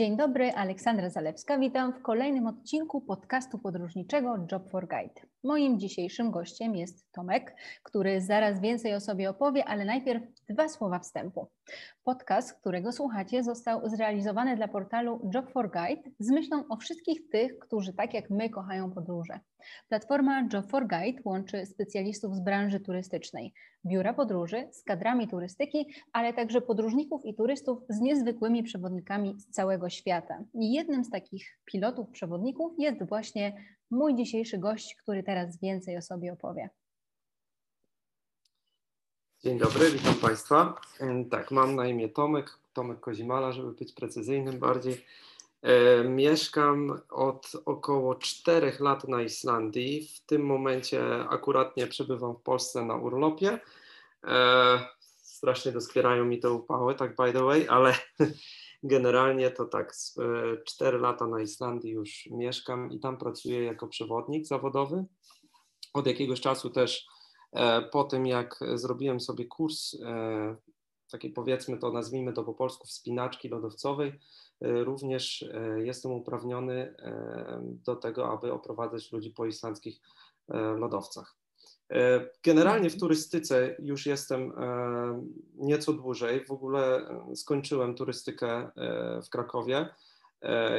Dzień dobry, Aleksandra Zalewska. Witam w kolejnym odcinku podcastu podróżniczego Job4Guide. Moim dzisiejszym gościem jest Tomek, który zaraz więcej o sobie opowie, ale najpierw dwa słowa wstępu. Podcast, którego słuchacie, został zrealizowany dla portalu Job4Guide z myślą o wszystkich tych, którzy tak jak my kochają podróże. Platforma Job4Guide łączy specjalistów z branży turystycznej, biura podróży z kadrami turystyki, ale także podróżników i turystów z niezwykłymi przewodnikami z całego świata. I jednym z takich pilotów przewodników jest właśnie mój dzisiejszy gość, który teraz więcej o sobie opowie. Dzień dobry, witam Państwa. Tak, mam na imię Tomek Kozimala, żeby być precyzyjnym bardziej. Mieszkam od około 4 lat na Islandii. W tym momencie akuratnie przebywam w Polsce na urlopie. Strasznie doskwierają mi te upały, tak by the way, ale generalnie to tak, 4 lata na Islandii już mieszkam i tam pracuję jako przewodnik zawodowy. Od jakiegoś czasu też po tym, jak zrobiłem sobie kurs takiej, powiedzmy to, nazwijmy to po polsku, wspinaczki lodowcowej, również jestem uprawniony do tego, aby oprowadzać ludzi po islandzkich lodowcach. Generalnie w turystyce już jestem nieco dłużej. W ogóle skończyłem turystykę w Krakowie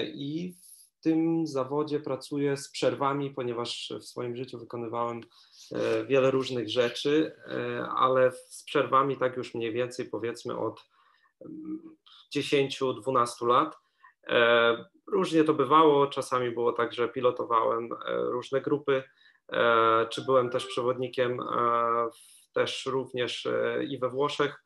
i w tym zawodzie pracuję z przerwami, ponieważ w swoim życiu wykonywałem wiele różnych rzeczy, ale z przerwami tak już mniej więcej, powiedzmy, od 10-12 lat. Różnie to bywało, czasami było tak, że pilotowałem różne grupy, czy byłem też przewodnikiem też również i we Włoszech,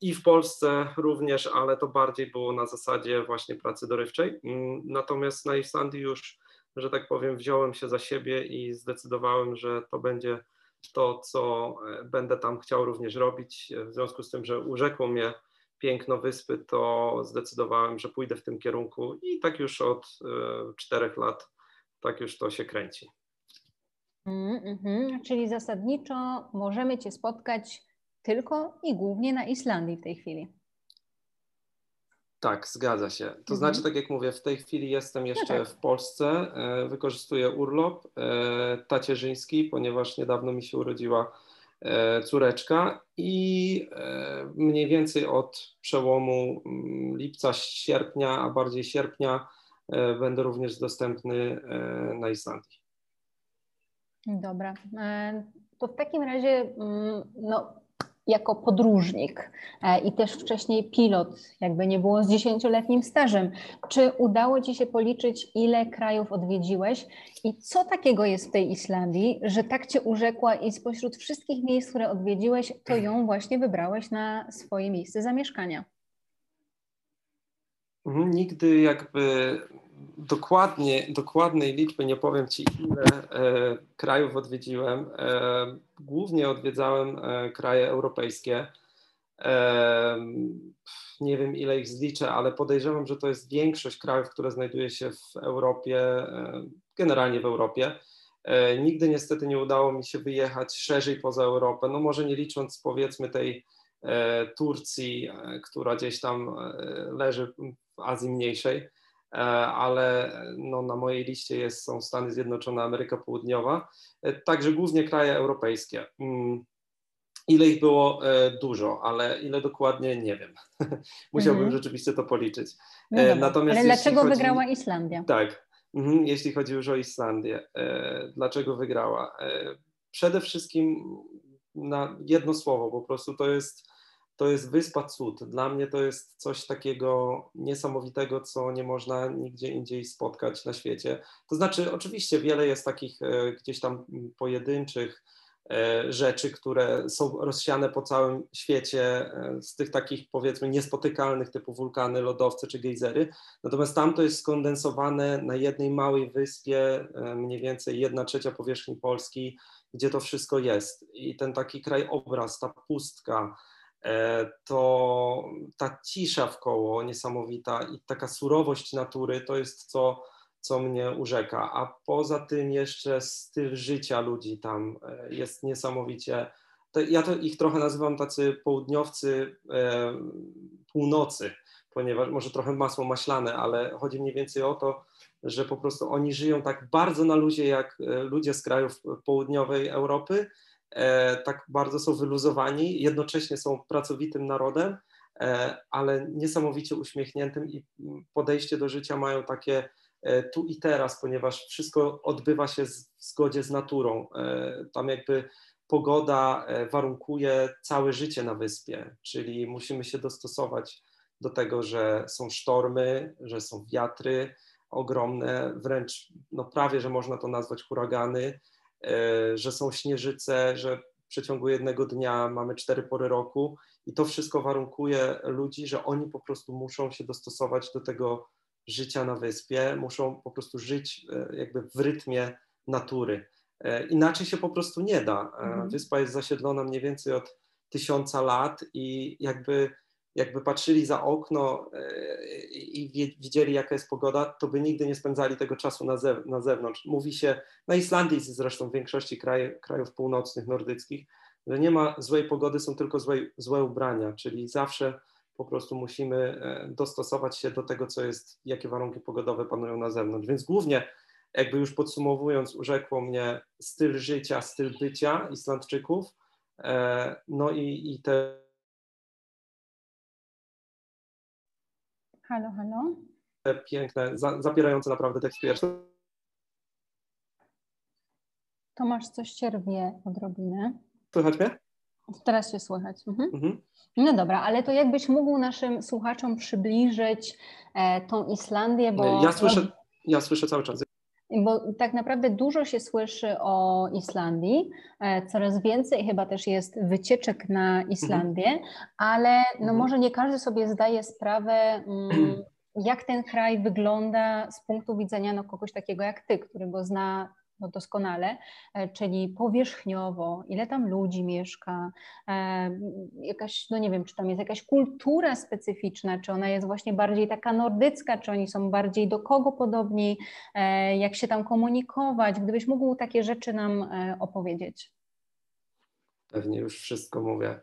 i w Polsce również, ale to bardziej było na zasadzie właśnie pracy dorywczej. Natomiast na Islandii już, że tak powiem, wziąłem się za siebie i zdecydowałem, że to będzie to, co będę tam chciał również robić. W związku z tym, że urzekło mnie piękno wyspy, to zdecydowałem, że pójdę w tym kierunku i tak już od 4 lat tak już to się kręci. Czyli zasadniczo możemy Cię spotkać tylko i głównie na Islandii w tej chwili. Tak, zgadza się. To znaczy, tak jak mówię, w tej chwili jestem jeszcze w Polsce, wykorzystuję urlop tacierzyński, ponieważ niedawno mi się urodziła córeczka i mniej więcej od przełomu lipca, sierpnia, a bardziej sierpnia będę również dostępny na Islandii. Dobra, to w takim razie no, jako podróżnik i też wcześniej pilot, jakby nie było, z 10-letnim stażem, czy udało Ci się policzyć, ile krajów odwiedziłeś i co takiego jest w tej Islandii, że tak Cię urzekła i spośród wszystkich miejsc, które odwiedziłeś, to ją właśnie wybrałeś na swoje miejsce zamieszkania? Nigdy jakby dokładnej liczby nie powiem Ci, ile krajów odwiedziłem. Głównie odwiedzałem kraje europejskie. Nie wiem, ile ich zliczę, ale podejrzewam, że to jest większość krajów, które znajduje się w Europie, generalnie w Europie. Nigdy niestety nie udało mi się wyjechać szerzej poza Europę, no może nie licząc, powiedzmy, tej Turcji, która gdzieś tam leży w Azji Mniejszej, ale no, na mojej liście są Stany Zjednoczone, Ameryka Południowa, także głównie kraje europejskie. Ile ich było? Dużo, ale ile dokładnie? Nie wiem. Musiałbym rzeczywiście to policzyć. No dobra, natomiast ale dlaczego wygrała Islandia? Tak, jeśli chodzi już o Islandię. Dlaczego wygrała? Przede wszystkim na jedno słowo, po prostu to jest wyspa cud. Dla mnie to jest coś takiego niesamowitego, co nie można nigdzie indziej spotkać na świecie. To znaczy, oczywiście wiele jest takich gdzieś tam pojedynczych rzeczy, które są rozsiane po całym świecie, z tych takich, powiedzmy, niespotykalnych typu wulkany, lodowce czy gejzery. Natomiast tam to jest skondensowane na jednej małej wyspie, mniej więcej 1/3 powierzchni Polski, gdzie to wszystko jest. I ten taki krajobraz, ta pustka, to ta cisza wkoło niesamowita i taka surowość natury, to jest co mnie urzeka. A poza tym jeszcze styl życia ludzi tam jest niesamowicie. Ja to ich trochę nazywam tacy południowcy północy, ponieważ może trochę masło maślane, ale chodzi mniej więcej o to, że po prostu oni żyją tak bardzo na luzie jak ludzie z krajów południowej Europy, tak bardzo są wyluzowani, jednocześnie są pracowitym narodem, ale niesamowicie uśmiechniętym i podejście do życia mają takie tu i teraz, ponieważ wszystko odbywa się w zgodzie z naturą. Tam jakby pogoda warunkuje całe życie na wyspie, czyli musimy się dostosować do tego, że są sztormy, że są wiatry ogromne, wręcz no prawie, że można to nazwać huragany, że są śnieżyce, że w przeciągu jednego dnia mamy 4 pory roku i to wszystko warunkuje ludzi, że oni po prostu muszą się dostosować do tego życia na wyspie, muszą po prostu żyć jakby w rytmie natury. Inaczej się po prostu nie da. Wyspa jest zasiedlona mniej więcej od 1000 lat i jakby patrzyli za okno i widzieli, jaka jest pogoda, to by nigdy nie spędzali tego czasu na zewnątrz. Mówi się, na Islandii zresztą w większości krajów północnych, nordyckich, że nie ma złej pogody, są tylko złe ubrania, czyli zawsze po prostu musimy dostosować się do tego, co jest, jakie warunki pogodowe panują na zewnątrz. Więc głównie, jakby już podsumowując, urzekło mnie styl życia, styl bycia Islandczyków, no i te... Halo, halo. Piękne, zapierające naprawdę tekst pierwszy. Tomasz, coś się rwie odrobinę. Słychać mnie? Teraz się słychać. No dobra, ale to jakbyś mógł naszym słuchaczom przybliżyć tą Islandię, bo... Ja słyszę cały czas. Bo tak naprawdę dużo się słyszy o Islandii, coraz więcej chyba też jest wycieczek na Islandię, ale no może nie każdy sobie zdaje sprawę, jak ten kraj wygląda z punktu widzenia no kogoś takiego jak ty, który go zna no doskonale, czyli powierzchniowo, ile tam ludzi mieszka, jakaś, no nie wiem, czy tam jest jakaś kultura specyficzna, czy ona jest właśnie bardziej taka nordycka, czy oni są bardziej do kogo podobni, jak się tam komunikować, gdybyś mógł takie rzeczy nam opowiedzieć. Pewnie już wszystko mówię,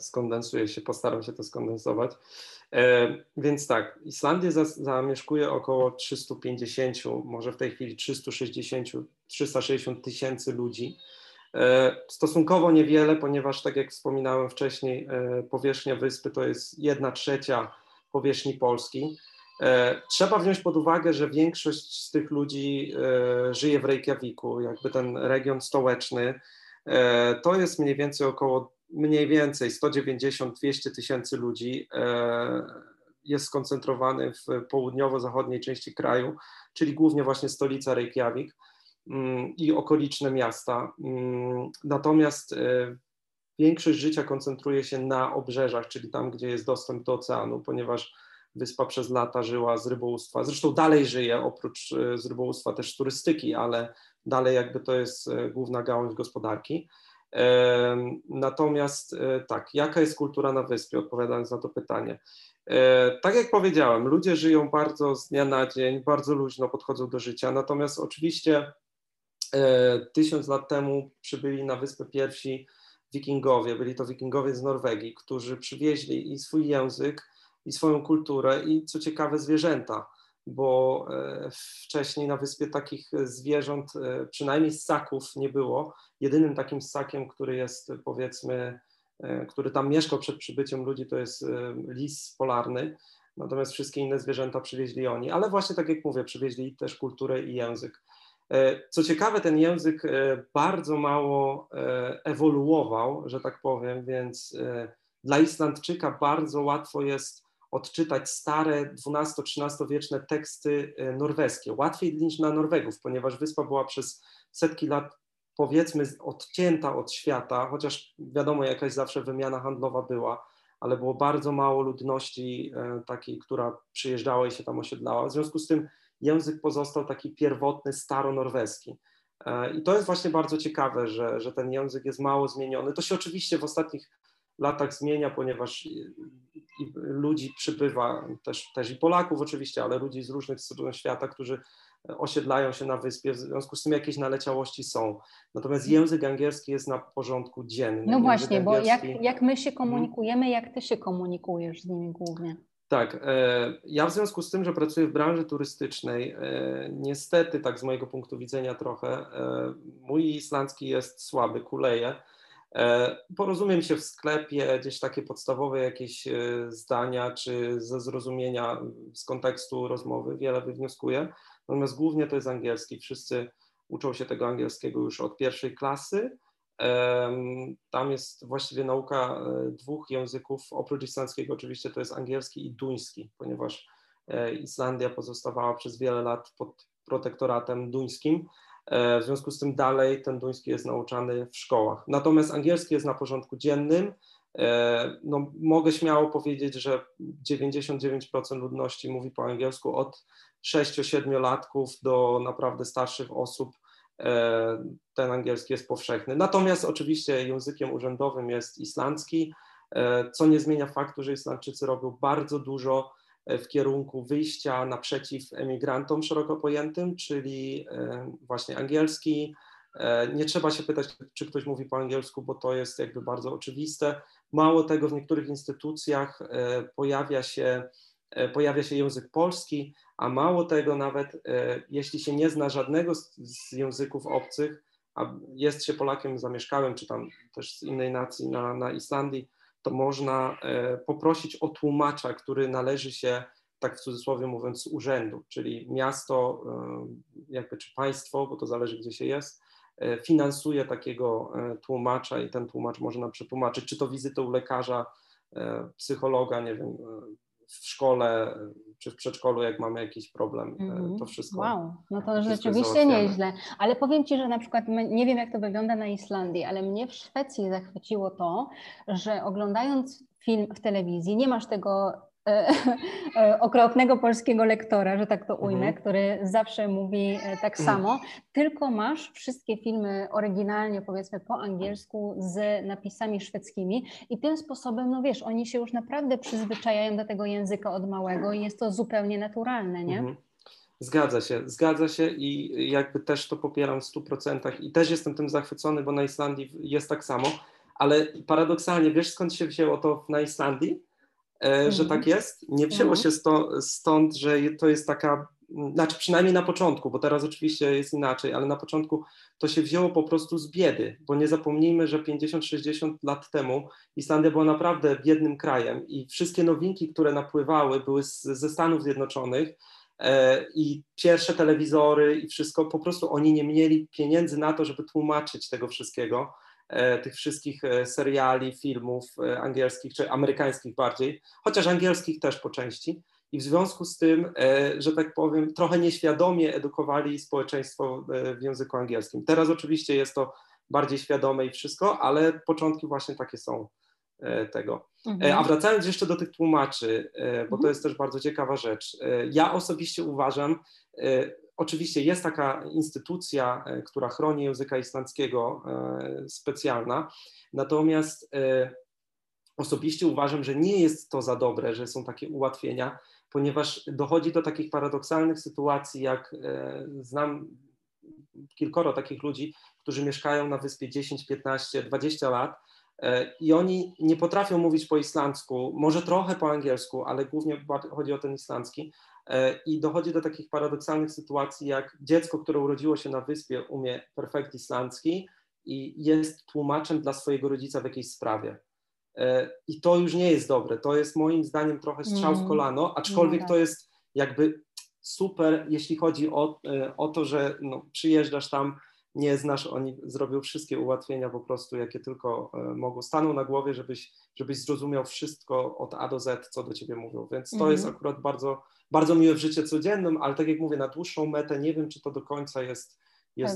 skondensuję się, postaram się to skondensować. Więc tak, Islandię zamieszkuje około 350, może w tej chwili 360 tysięcy ludzi. Stosunkowo niewiele, ponieważ tak jak wspominałem wcześniej, powierzchnia wyspy to jest 1/3 powierzchni Polski. Trzeba wziąć pod uwagę, że większość z tych ludzi żyje w Reykjaviku, jakby ten region stołeczny. To jest mniej więcej około 190-200 tysięcy ludzi, jest skoncentrowany w południowo-zachodniej części kraju, czyli głównie właśnie stolica Reykjavik i okoliczne miasta. Natomiast większość życia koncentruje się na obrzeżach, czyli tam, gdzie jest dostęp do oceanu, ponieważ wyspa przez lata żyła z rybołówstwa, zresztą dalej żyje oprócz z rybołówstwa też turystyki, ale dalej jakby to jest główna gałąź gospodarki. Natomiast tak, jaka jest kultura na wyspie, odpowiadając na to pytanie. Tak jak powiedziałem, ludzie żyją bardzo z dnia na dzień, bardzo luźno podchodzą do życia, natomiast oczywiście 1000 lat temu przybyli na wyspę pierwsi wikingowie, byli to wikingowie z Norwegii, którzy przywieźli i swój język, i swoją kulturę, i co ciekawe zwierzęta, bo wcześniej na wyspie takich zwierząt, przynajmniej ssaków, nie było. Jedynym takim ssakiem, który jest, powiedzmy, który tam mieszkał przed przybyciem ludzi, to jest lis polarny, natomiast wszystkie inne zwierzęta przywieźli oni, ale właśnie tak jak mówię, przywieźli też kulturę i język. Co ciekawe, ten język bardzo mało ewoluował, że tak powiem, więc dla Islandczyka bardzo łatwo jest odczytać stare XII-XIII-wieczne teksty norweskie. Łatwiej niż na Norwegów, ponieważ wyspa była przez setki lat, powiedzmy, odcięta od świata, chociaż wiadomo, jakaś zawsze wymiana handlowa była, ale było bardzo mało ludności takiej, która przyjeżdżała i się tam osiedlała. W związku z tym język pozostał taki pierwotny, staronorweski. I to jest właśnie bardzo ciekawe, że ten język jest mało zmieniony. To się oczywiście w ostatnich latach zmienia, ponieważ ludzi przybywa, też i Polaków oczywiście, ale ludzi z różnych stron świata, którzy osiedlają się na wyspie, w związku z tym jakieś naleciałości są. Natomiast język angielski jest na porządku dziennym. No właśnie, bo jak my się komunikujemy, jak ty się komunikujesz z nimi głównie? Tak, ja w związku z tym, że pracuję w branży turystycznej, niestety tak z mojego punktu widzenia trochę, mój islandzki jest słaby, kuleje. Porozumiem się w sklepie, gdzieś takie podstawowe jakieś zdania czy ze zrozumienia z kontekstu rozmowy wiele wywnioskuję, natomiast głównie to jest angielski. Wszyscy uczą się tego angielskiego już od pierwszej klasy. Tam jest właściwie nauka dwóch języków, oprócz islandzkiego oczywiście to jest angielski i duński, ponieważ Islandia pozostawała przez wiele lat pod protektoratem duńskim, w związku z tym dalej ten duński jest nauczany w szkołach. Natomiast angielski jest na porządku dziennym. No, mogę śmiało powiedzieć, że 99% ludności mówi po angielsku od 6-7-latków do naprawdę starszych osób. Ten angielski jest powszechny. Natomiast oczywiście językiem urzędowym jest islandzki, co nie zmienia faktu, że Islandczycy robią bardzo dużo w kierunku wyjścia naprzeciw emigrantom szeroko pojętym, czyli właśnie angielski. Nie trzeba się pytać, czy ktoś mówi po angielsku, bo to jest jakby bardzo oczywiste. Mało tego, w niektórych instytucjach pojawia się język polski, a mało tego, nawet jeśli się nie zna żadnego z języków obcych, a jest się Polakiem zamieszkałym, czy tam też z innej nacji na Islandii, to można poprosić o tłumacza, który należy się, tak w cudzysłowie mówiąc, z urzędu, czyli miasto jakby czy państwo, bo to zależy gdzie się jest, finansuje takiego tłumacza i ten tłumacz może nam przetłumaczyć, czy to wizytę u lekarza, psychologa, nie wiem, w szkole czy w przedszkolu, jak mamy jakiś problem, to wszystko. Wow, no to rzeczywiście nieźle. Ale powiem Ci, że na przykład, nie wiem jak to wygląda na Islandii, ale mnie w Szwecji zachwyciło to, że oglądając film w telewizji nie masz tego okropnego polskiego lektora, że tak to ujmę, który zawsze mówi tak samo, tylko masz wszystkie filmy oryginalnie, powiedzmy po angielsku, z napisami szwedzkimi i tym sposobem, no wiesz, oni się już naprawdę przyzwyczajają do tego języka od małego i jest to zupełnie naturalne, nie? Zgadza się i jakby też to popieram w 100% i też jestem tym zachwycony, bo na Islandii jest tak samo, ale paradoksalnie, wiesz skąd się wzięło to na Islandii? Że tak jest. Nie wzięło się stąd, że to jest taka, znaczy przynajmniej na początku, bo teraz oczywiście jest inaczej, ale na początku to się wzięło po prostu z biedy, bo nie zapomnijmy, że 50-60 lat temu Islandia była naprawdę biednym krajem i wszystkie nowinki, które napływały, były ze Stanów Zjednoczonych i pierwsze telewizory i wszystko, po prostu oni nie mieli pieniędzy na to, żeby tłumaczyć tego wszystkiego, tych wszystkich seriali, filmów angielskich, czy amerykańskich bardziej, chociaż angielskich też po części. I w związku z tym, że tak powiem, trochę nieświadomie edukowali społeczeństwo w języku angielskim. Teraz oczywiście jest to bardziej świadome i wszystko, ale początki właśnie takie są tego. A wracając jeszcze do tych tłumaczy, bo to jest też bardzo ciekawa rzecz. Ja osobiście uważam, oczywiście jest taka instytucja, która chroni języka islandzkiego, specjalna, natomiast osobiście uważam, że nie jest to za dobre, że są takie ułatwienia, ponieważ dochodzi do takich paradoksalnych sytuacji, jak znam kilkoro takich ludzi, którzy mieszkają na wyspie 10, 15, 20 lat i oni nie potrafią mówić po islandzku, może trochę po angielsku, ale głównie chodzi o ten islandzki, i dochodzi do takich paradoksalnych sytuacji, jak dziecko, które urodziło się na wyspie, umie perfekt islandzki i jest tłumaczem dla swojego rodzica w jakiejś sprawie. I to już nie jest dobre, to jest moim zdaniem trochę strzał w kolano, aczkolwiek to jest jakby super, jeśli chodzi o to, że no, przyjeżdżasz tam, nie znasz, oni zrobią wszystkie ułatwienia po prostu, jakie tylko mogą. Staną na głowie, żebyś zrozumiał wszystko od A do Z, co do ciebie mówią. Więc to jest akurat bardzo, bardzo miłe w życiu codziennym, ale tak jak mówię, na dłuższą metę nie wiem, czy to do końca jest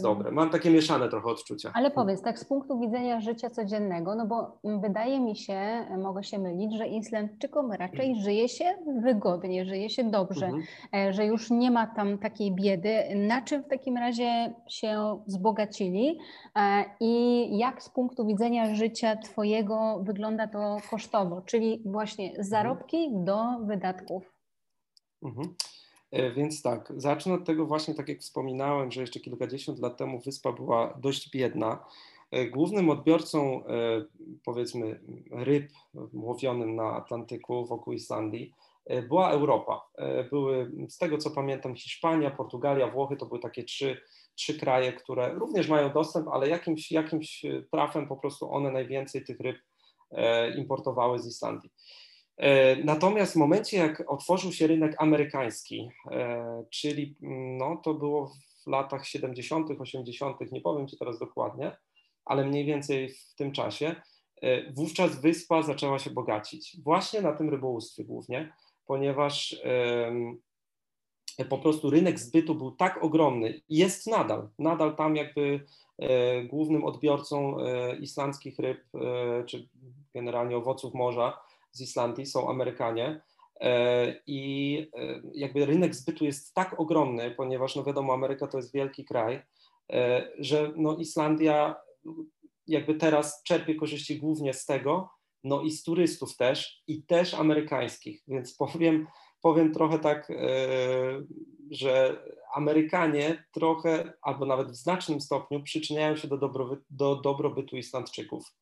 dobre. Mam takie mieszane trochę odczucia. Ale powiedz, tak z punktu widzenia życia codziennego, no bo wydaje mi się, mogę się mylić, że Islandczykom raczej żyje się wygodnie, żyje się dobrze, że już nie ma tam takiej biedy. Na czym w takim razie się wzbogacili i jak z punktu widzenia życia twojego wygląda to kosztowo, czyli właśnie zarobki do wydatków? Więc tak, zacznę od tego właśnie, tak jak wspominałem, że jeszcze kilkadziesiąt lat temu wyspa była dość biedna. Głównym odbiorcą, powiedzmy, ryb łowionym na Atlantyku wokół Islandii była Europa. Były, z tego co pamiętam, Hiszpania, Portugalia, Włochy, to były takie trzy kraje, które również mają dostęp, ale jakimś trafem po prostu one najwięcej tych ryb importowały z Islandii. Natomiast w momencie, jak otworzył się rynek amerykański, czyli no, to było w latach 70., 80., nie powiem Ci teraz dokładnie, ale mniej więcej w tym czasie, wówczas wyspa zaczęła się bogacić. Właśnie na tym rybołówstwie głównie, ponieważ po prostu rynek zbytu był tak ogromny i jest nadal tam jakby głównym odbiorcą islandzkich ryb, czy generalnie owoców morza z Islandii są Amerykanie i jakby rynek zbytu jest tak ogromny, ponieważ no wiadomo, Ameryka to jest wielki kraj, że no Islandia jakby teraz czerpie korzyści głównie z tego, no i z turystów też i też amerykańskich, więc powiem trochę tak, że Amerykanie trochę albo nawet w znacznym stopniu przyczyniają się do dobrobytu Islandczyków.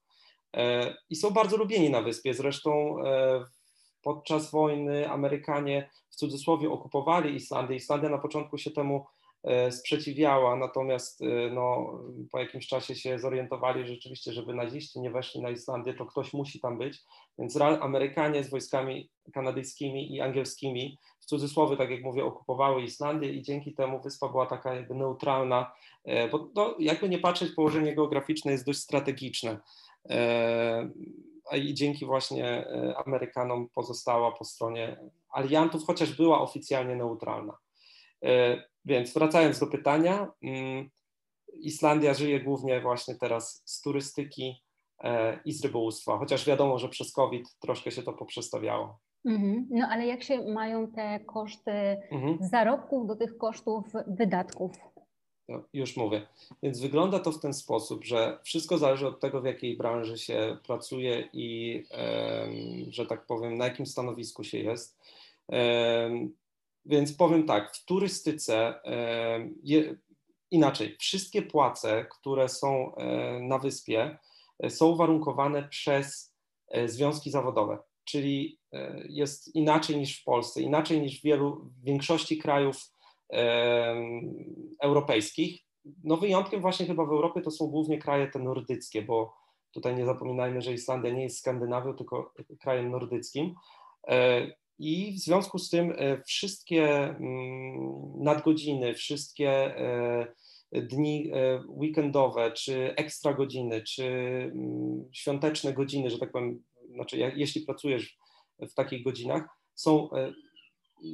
I są bardzo lubieni na wyspie. Zresztą podczas wojny Amerykanie w cudzysłowie okupowali Islandię. Islandia na początku się temu sprzeciwiała, natomiast no, po jakimś czasie się zorientowali, że rzeczywiście, żeby naziści nie weszli na Islandię, to ktoś musi tam być. Więc Amerykanie z wojskami kanadyjskimi i angielskimi w cudzysłowie, tak jak mówię, okupowały Islandię i dzięki temu wyspa była taka jakby neutralna, bo to, jakby nie patrzeć, położenie geograficzne jest dość strategiczne. I dzięki właśnie Amerykanom pozostała po stronie aliantów, chociaż była oficjalnie neutralna. Więc wracając do pytania, Islandia żyje głównie właśnie teraz z turystyki i z rybołówstwa, chociaż wiadomo, że przez COVID troszkę się to poprzestawiało. No ale jak się mają te koszty zarobków do tych kosztów wydatków? Już mówię. Więc wygląda to w ten sposób, że wszystko zależy od tego, w jakiej branży się pracuje i, że tak powiem, na jakim stanowisku się jest. Więc powiem tak, w turystyce inaczej, wszystkie płace, które są na wyspie, są warunkowane przez związki zawodowe, czyli jest inaczej niż w Polsce, inaczej niż w większości krajów europejskich. No wyjątkiem właśnie chyba w Europie to są głównie kraje te nordyckie, bo tutaj nie zapominajmy, że Islandia nie jest Skandynawią, tylko krajem nordyckim. I w związku z tym wszystkie nadgodziny, wszystkie dni weekendowe, czy ekstra godziny, czy świąteczne godziny, że tak powiem, znaczy jeśli pracujesz w takich godzinach, są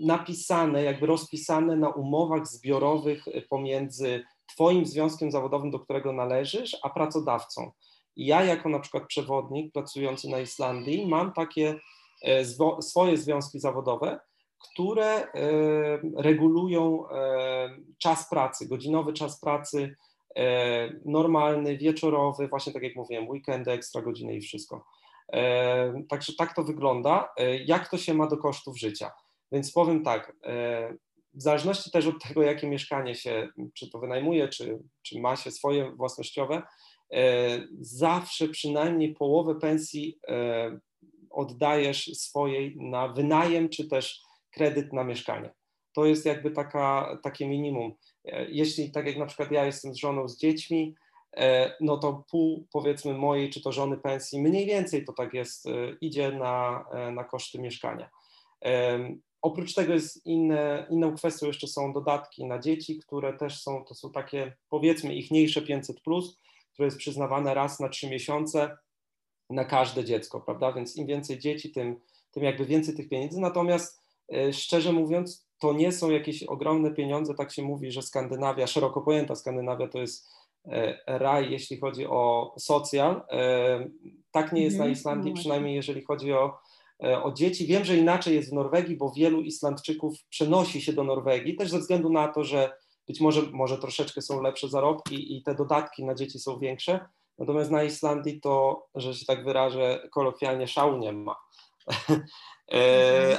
napisane, jakby rozpisane na umowach zbiorowych pomiędzy Twoim związkiem zawodowym, do którego należysz, a pracodawcą. I ja jako na przykład przewodnik pracujący na Islandii mam takie swoje związki zawodowe, które regulują czas pracy, godzinowy czas pracy, normalny, wieczorowy, właśnie tak jak mówiłem, weekendy, ekstra godziny i wszystko. Także tak to wygląda, jak to się ma do kosztów życia. Więc powiem tak, w zależności też od tego, jakie mieszkanie się, czy to wynajmuje, czy ma się swoje własnościowe, zawsze przynajmniej połowę pensji oddajesz swojej na wynajem, czy też kredyt na mieszkanie. To jest jakby takie minimum. Jeśli tak jak na przykład ja jestem z żoną, z dziećmi, no to pół powiedzmy mojej, czy to żony pensji, mniej więcej to tak jest, idzie na koszty mieszkania. Oprócz tego jest inną kwestią, jeszcze są dodatki na dzieci, które też są, to są takie powiedzmy ichniejsze 500+, które jest przyznawane raz na 3 miesiące na każde dziecko, prawda? Więc im więcej dzieci, tym jakby więcej tych pieniędzy. Natomiast szczerze mówiąc, to nie są jakieś ogromne pieniądze, tak się mówi, że Skandynawia, szeroko pojęta Skandynawia to jest raj, jeśli chodzi o socjal. Tak nie jest na Islandii, przynajmniej jeżeli chodzi o dzieci. Wiem, że inaczej jest w Norwegii, bo wielu Islandczyków przenosi się do Norwegii, też ze względu na to, że być może troszeczkę są lepsze zarobki i te dodatki na dzieci są większe. Natomiast na Islandii to, że się tak wyrażę, kolokwialnie szału nie ma.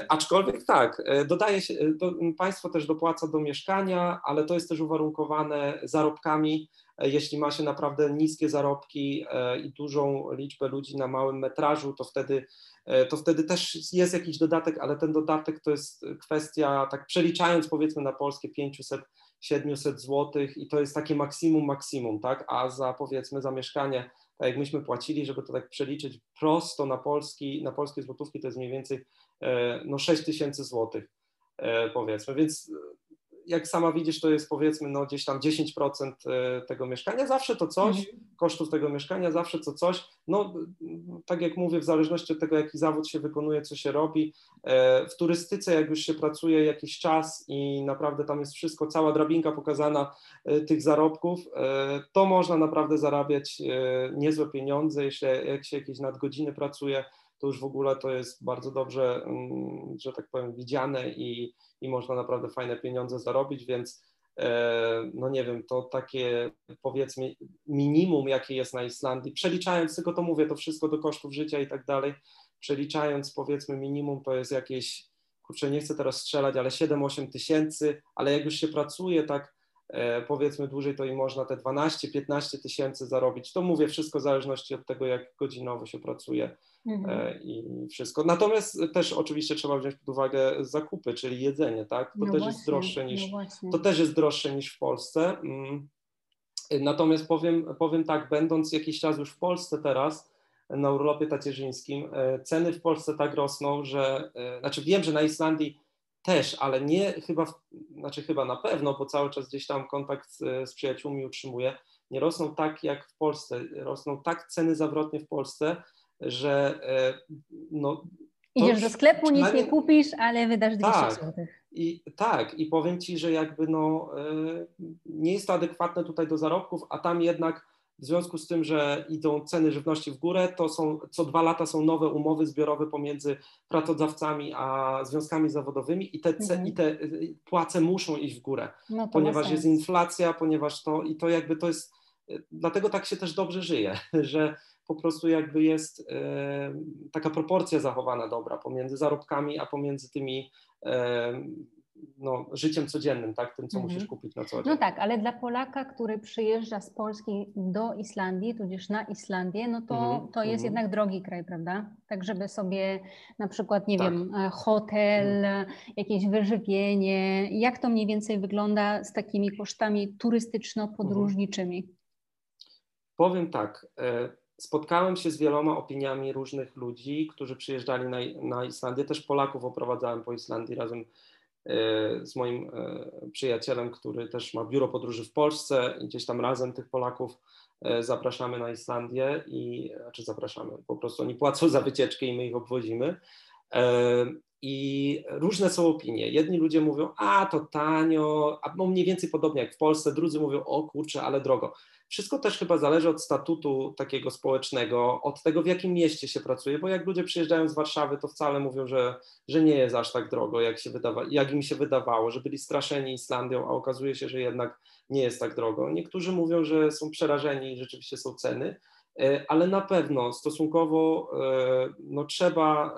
Aczkolwiek tak, dodaje się, państwo też dopłaca do mieszkania, ale to jest też uwarunkowane zarobkami Jeśli ma się naprawdę niskie zarobki i dużą liczbę ludzi na małym metrażu, to wtedy też jest jakiś dodatek, ale ten dodatek to jest kwestia, tak przeliczając powiedzmy na polskie 500-700 zł i to jest takie maksimum, tak? A za powiedzmy za mieszkanie, tak jak myśmy płacili, żeby to tak przeliczyć prosto na polskie złotówki, to jest mniej więcej no 6000 zł powiedzmy, więc jak sama widzisz, to jest powiedzmy no gdzieś tam 10% tego mieszkania, zawsze to coś, kosztów tego mieszkania, zawsze to coś, no tak jak mówię, w zależności od tego, jaki zawód się wykonuje, co się robi, w turystyce jak już się pracuje jakiś czas i naprawdę tam jest wszystko, cała drabinka pokazana tych zarobków, to można naprawdę zarabiać niezłe pieniądze, jeśli jak się jakieś nadgodziny pracuje, to już w ogóle to jest bardzo dobrze, że tak powiem, widziane i można naprawdę fajne pieniądze zarobić, więc no nie wiem, to takie powiedzmy minimum, jakie jest na Islandii, przeliczając, tylko to mówię, to wszystko do kosztów życia i tak dalej, przeliczając powiedzmy minimum to jest jakieś, kurczę, nie chcę teraz strzelać, ale 7-8 tysięcy, ale jak już się pracuje tak powiedzmy dłużej, to i można te 12-15 tysięcy zarobić, to mówię, wszystko w zależności od tego, jak godzinowo się pracuje. I wszystko. Natomiast też oczywiście trzeba wziąć pod uwagę zakupy, czyli jedzenie, tak? To, no też, właśnie, jest droższe niż, no to też jest droższe niż w Polsce. Natomiast powiem tak, będąc jakiś czas już w Polsce teraz, na urlopie tacierzyńskim, ceny w Polsce tak rosną, że, znaczy wiem, że na Islandii też, ale nie chyba, znaczy chyba na pewno, bo cały czas gdzieś tam kontakt z przyjaciółmi utrzymuję, nie rosną tak jak w Polsce, rosną tak ceny zawrotnie w Polsce, że no... Idziesz do sklepu, nic nie kupisz, ale wydasz 200 zł. I powiem Ci, że jakby no nie jest to adekwatne tutaj do zarobków, a tam jednak w związku z tym, że idą ceny żywności w górę, to są co 2 lata są nowe umowy zbiorowe pomiędzy pracodawcami a związkami zawodowymi i te płace muszą iść w górę, no ponieważ jest inflacja, ponieważ to i to jakby to jest... Dlatego tak się też dobrze żyje, że po prostu jakby jest taka proporcja zachowana dobra pomiędzy zarobkami, a pomiędzy tymi no, życiem codziennym, tak, tym, co musisz kupić na co dzień. No tak, ale dla Polaka, który przyjeżdża z Polski do Islandii, tudzież na Islandię, no to, to jest jednak drogi kraj, prawda? Tak, żeby sobie na przykład, nie wiem, hotel, jakieś wyżywienie, jak to mniej więcej wygląda z takimi kosztami turystyczno-podróżniczymi? Powiem tak, spotkałem się z wieloma opiniami różnych ludzi, którzy przyjeżdżali na Islandię, też Polaków oprowadzałem po Islandii razem z moim przyjacielem, który też ma biuro podróży w Polsce i gdzieś tam razem tych Polaków zapraszamy na Islandię i, znaczy zapraszamy, po prostu oni płacą za wycieczkę i my ich obwozimy. I różne są opinie. Jedni ludzie mówią, a to tanio, a no mniej więcej podobnie jak w Polsce, drudzy mówią, o kurczę, ale drogo. Wszystko też chyba zależy od statutu takiego społecznego, od tego, w jakim mieście się pracuje, bo jak ludzie przyjeżdżają z Warszawy, to wcale mówią, że nie jest aż tak drogo, jak im się wydawało, że byli straszeni Islandią, a okazuje się, że jednak nie jest tak drogo. Niektórzy mówią, że są przerażeni i rzeczywiście są ceny, ale na pewno stosunkowo no, trzeba,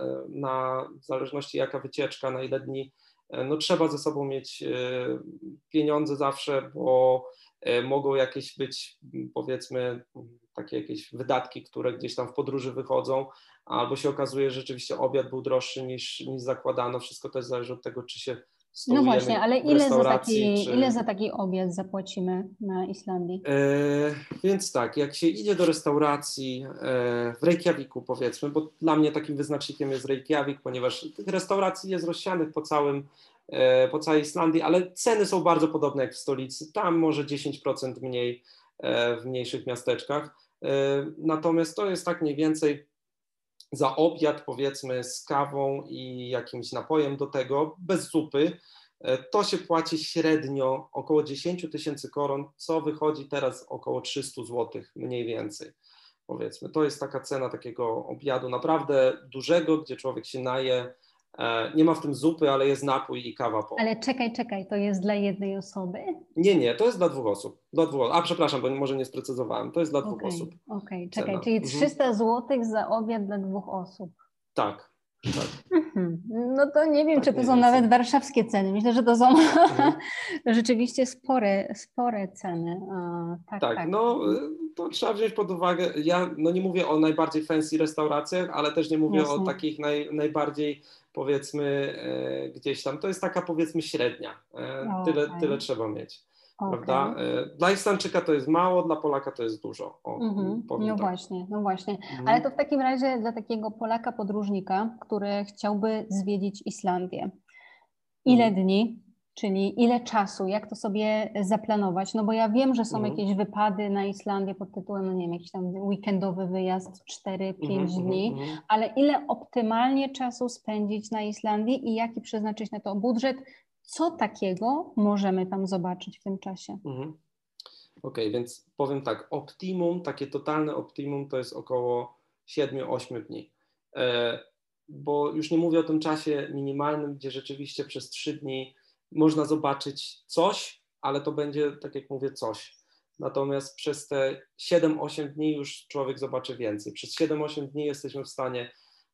w zależności jaka wycieczka, na ile dni, no, trzeba ze sobą mieć pieniądze zawsze, bo mogą jakieś być, powiedzmy, takie jakieś wydatki, które gdzieś tam w podróży wychodzą, albo się okazuje, że rzeczywiście obiad był droższy niż zakładano. Wszystko też zależy od tego, czy się stołujemy. No właśnie, ale ile za taki obiad zapłacimy na Islandii? Więc tak, jak się idzie do restauracji w Reykjaviku, powiedzmy, bo dla mnie takim wyznacznikiem jest Reykjavik, ponieważ tych restauracji jest rozsianych po całej Islandii, ale ceny są bardzo podobne jak w stolicy, tam może 10% mniej w mniejszych miasteczkach, natomiast to jest tak mniej więcej za obiad powiedzmy z kawą i jakimś napojem do tego, bez zupy, to się płaci średnio około 10 000 koron, co wychodzi teraz około 300 zł mniej więcej. Powiedzmy, to jest taka cena takiego obiadu naprawdę dużego, gdzie człowiek się naje. Nie ma w tym zupy, ale jest napój i kawa po. Ale czekaj, to jest dla jednej osoby? Nie, to jest dla 2 osób. A przepraszam, bo może nie sprecyzowałem, to jest dla 2 osób. Czyli 300 zł za obiad dla 2 osób. Tak. Tak. No to nie wiem, tak, czy to są nawet warszawskie ceny. Myślę, że to są rzeczywiście spore ceny. Tak, no to trzeba wziąć pod uwagę. Ja nie mówię o najbardziej fancy restauracjach, ale też nie mówię o takich najbardziej, powiedzmy, gdzieś tam. To jest taka, powiedzmy, średnia. Tyle trzeba mieć. Okay. Prawda? Dla Islandczyka to jest mało, dla Polaka to jest dużo. No właśnie. Ale to w takim razie dla takiego Polaka podróżnika, który chciałby zwiedzić Islandię, ile dni, czyli ile czasu, jak to sobie zaplanować? No bo ja wiem, że są jakieś wypady na Islandię pod tytułem, no nie wiem, jakiś tam weekendowy wyjazd 4-5 dni, ale ile optymalnie czasu spędzić na Islandii i jaki przeznaczyć na to budżet? Co takiego możemy tam zobaczyć w tym czasie? Okej, więc powiem tak, optimum, takie totalne optimum to jest około 7-8 dni, bo już nie mówię o tym czasie minimalnym, gdzie rzeczywiście przez 3 dni można zobaczyć coś, ale to będzie, tak jak mówię, coś. Natomiast przez te 7-8 dni już człowiek zobaczy więcej. Przez 7-8 dni jesteśmy w stanie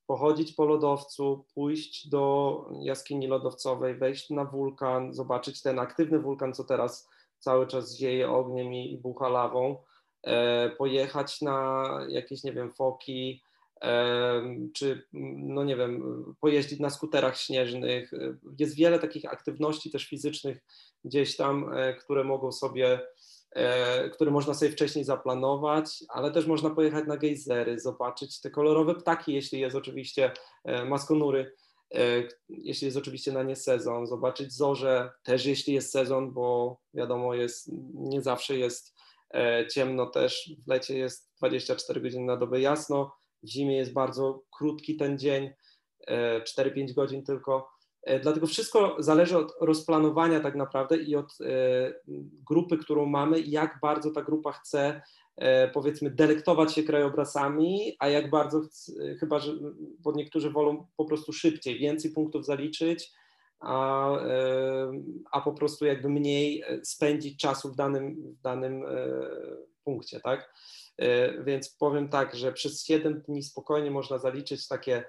pochodzić po lodowcu, pójść do jaskini lodowcowej, wejść na wulkan, zobaczyć ten aktywny wulkan, co teraz cały czas zieje ogniem i bucha lawą, pojechać na jakieś, nie wiem, foki, czy, no nie wiem, pojeździć na skuterach śnieżnych. Jest wiele takich aktywności też fizycznych gdzieś tam, które można sobie wcześniej zaplanować, ale też można pojechać na gejzery, zobaczyć te kolorowe ptaki, jeśli jest oczywiście maskonury, jeśli jest oczywiście na nie sezon, zobaczyć zorze, też jeśli jest sezon, bo wiadomo, nie zawsze jest ciemno też, w lecie jest 24 godziny na dobę jasno, w zimie jest bardzo krótki ten dzień, 4-5 godzin tylko. Dlatego wszystko zależy od rozplanowania tak naprawdę i od grupy, którą mamy, jak bardzo ta grupa chce, powiedzmy, delektować się krajobrazami, a jak bardzo, chyba że, bo niektórzy wolą po prostu szybciej, więcej punktów zaliczyć, a po prostu jakby mniej spędzić czasu w danym punkcie, tak? Więc powiem tak, że przez 7 dni spokojnie można zaliczyć takie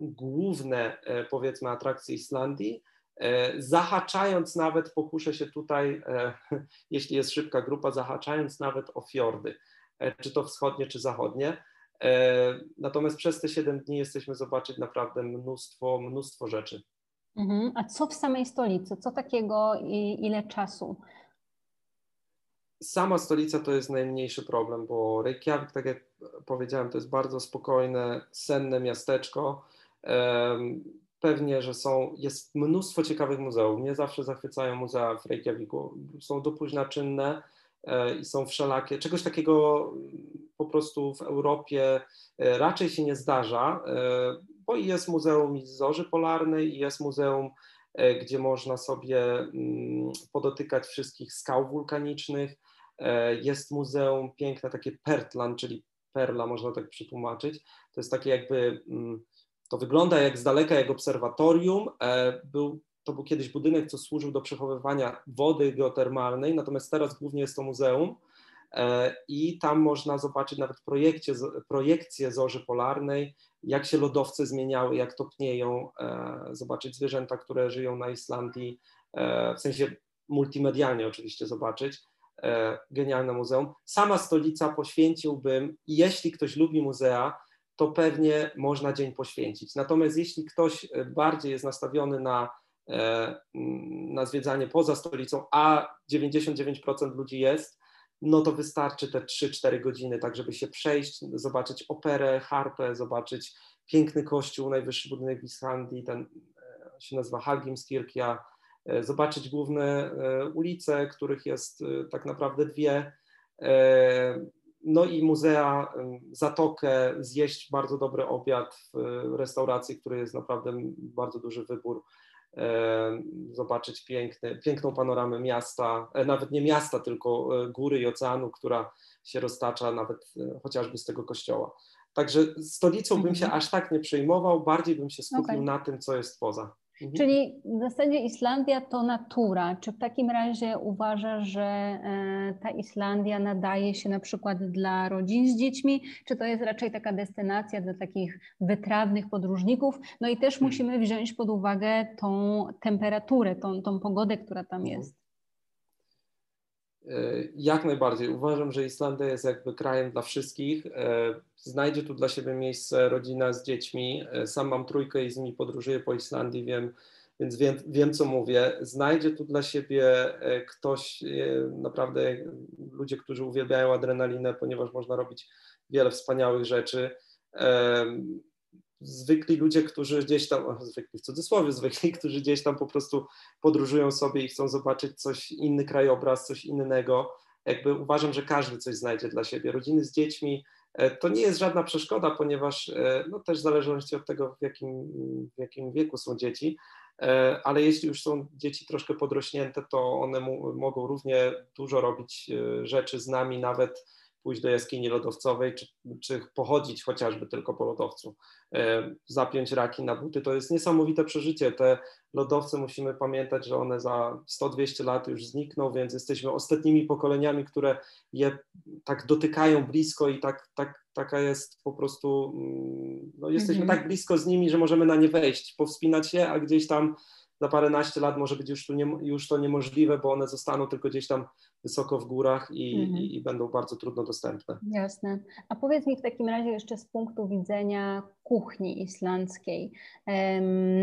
główne, powiedzmy, atrakcje Islandii, zahaczając nawet, pokuszę się tutaj, jeśli jest szybka grupa, zahaczając nawet o fiordy, czy to wschodnie, czy zachodnie. Natomiast przez te 7 dni jesteśmy zobaczyć naprawdę mnóstwo rzeczy. A co w samej stolicy? Co takiego i ile czasu? Sama stolica to jest najmniejszy problem, bo Reykjavik, tak jak powiedziałem, to jest bardzo spokojne, senne miasteczko. Pewnie, że jest mnóstwo ciekawych muzeów. Mnie zawsze zachwycają muzea w Reykjaviku. Są do późna czynne i są wszelakie. Czegoś takiego po prostu w Europie raczej się nie zdarza, bo jest muzeum zorzy polarnej i jest muzeum, gdzie można sobie podotykać wszystkich skał wulkanicznych. Jest muzeum piękne, takie Pertland, czyli perla, można tak przetłumaczyć. To jest takie jakby, to wygląda jak z daleka, jak obserwatorium. To był kiedyś budynek, co służył do przechowywania wody geotermalnej, natomiast teraz głównie jest to muzeum i tam można zobaczyć nawet projekcję zorzy polarnej, jak się lodowce zmieniały, jak topnieją, zobaczyć zwierzęta, które żyją na Islandii, w sensie multimedialnie oczywiście zobaczyć. Genialne muzeum. Sama stolica poświęciłbym, jeśli ktoś lubi muzea, to pewnie można dzień poświęcić. Natomiast jeśli ktoś bardziej jest nastawiony na zwiedzanie poza stolicą, a 99% ludzi jest, no to wystarczy te 3-4 godziny, tak żeby się przejść, zobaczyć operę, harpę, zobaczyć piękny kościół, najwyższy budynek w Islandii, ten się nazywa Hallgrímskirkja, zobaczyć główne ulice, których jest tak naprawdę 2, no i muzea, zatokę, zjeść bardzo dobry obiad w restauracji, który jest naprawdę bardzo duży wybór, zobaczyć piękną panoramę miasta, nawet nie miasta, tylko góry i oceanu, która się roztacza nawet chociażby z tego kościoła. Także stolicą bym się aż tak nie przejmował, bardziej bym się skupił na tym, co jest poza. Czyli w zasadzie Islandia to natura. Czy w takim razie uważasz, że ta Islandia nadaje się na przykład dla rodzin z dziećmi? Czy to jest raczej taka destynacja dla takich wytrawnych podróżników? No i też musimy wziąć pod uwagę tą temperaturę, tą pogodę, która tam jest. Jak najbardziej. Uważam, że Islandia jest jakby krajem dla wszystkich. Znajdzie tu dla siebie miejsce rodzina z dziećmi. Sam mam trójkę i z nimi podróżuję po Islandii, więc wiem, co mówię. Znajdzie tu dla siebie ktoś, naprawdę ludzie, którzy uwielbiają adrenalinę, ponieważ można robić wiele wspaniałych rzeczy. Zwykli ludzie, którzy gdzieś tam, zwykli w cudzysłowie, którzy gdzieś tam po prostu podróżują sobie i chcą zobaczyć coś, inny krajobraz, coś innego. Jakby uważam, że każdy coś znajdzie dla siebie. Rodziny z dziećmi to nie jest żadna przeszkoda, ponieważ no, też w zależności od tego, w jakim wieku są dzieci, ale jeśli już są dzieci troszkę podrośnięte, to one mogą równie dużo robić rzeczy z nami, nawet pójść do jaskini lodowcowej, czy pochodzić chociażby tylko po lodowcu, zapiąć raki na buty. To jest niesamowite przeżycie. Te lodowce, musimy pamiętać, że one za 100-200 lat już znikną, więc jesteśmy ostatnimi pokoleniami, które je tak dotykają blisko i taka jest po prostu, no jesteśmy tak blisko z nimi, że możemy na nie wejść, powspinać się, a gdzieś tam za paręnaście lat może być już to niemożliwe, bo one zostaną tylko gdzieś tam wysoko w górach i będą bardzo trudno dostępne. Jasne. A powiedz mi w takim razie jeszcze z punktu widzenia kuchni islandzkiej,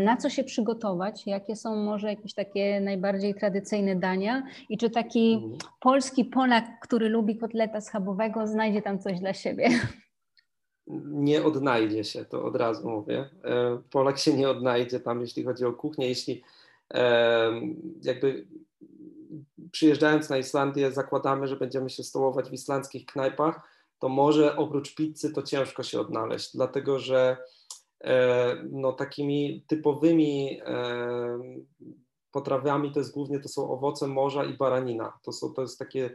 na co się przygotować? Jakie są może jakieś takie najbardziej tradycyjne dania? I czy taki polski Polak, który lubi kotleta schabowego, znajdzie tam coś dla siebie? Nie odnajdzie się, to od razu mówię. Polak się nie odnajdzie tam, jeśli chodzi o kuchnię. Jeśli jakby przyjeżdżając na Islandię zakładamy, że będziemy się stołować w islandzkich knajpach, to może oprócz pizzy to ciężko się odnaleźć, dlatego że no, takimi typowymi potrawami to są owoce morza i baranina. To jest takie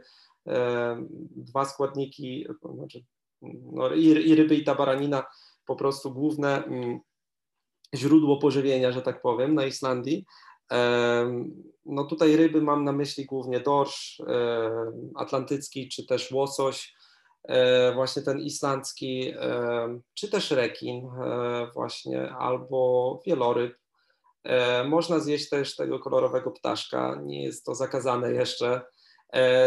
dwa składniki, znaczy, no, i ryby, i ta baranina, po prostu główne źródło pożywienia, że tak powiem, na Islandii. No tutaj ryby mam na myśli głównie dorsz atlantycki, czy też łosoś, właśnie ten islandzki, czy też rekin właśnie, albo wieloryb. Można zjeść też tego kolorowego ptaszka, nie jest to zakazane jeszcze.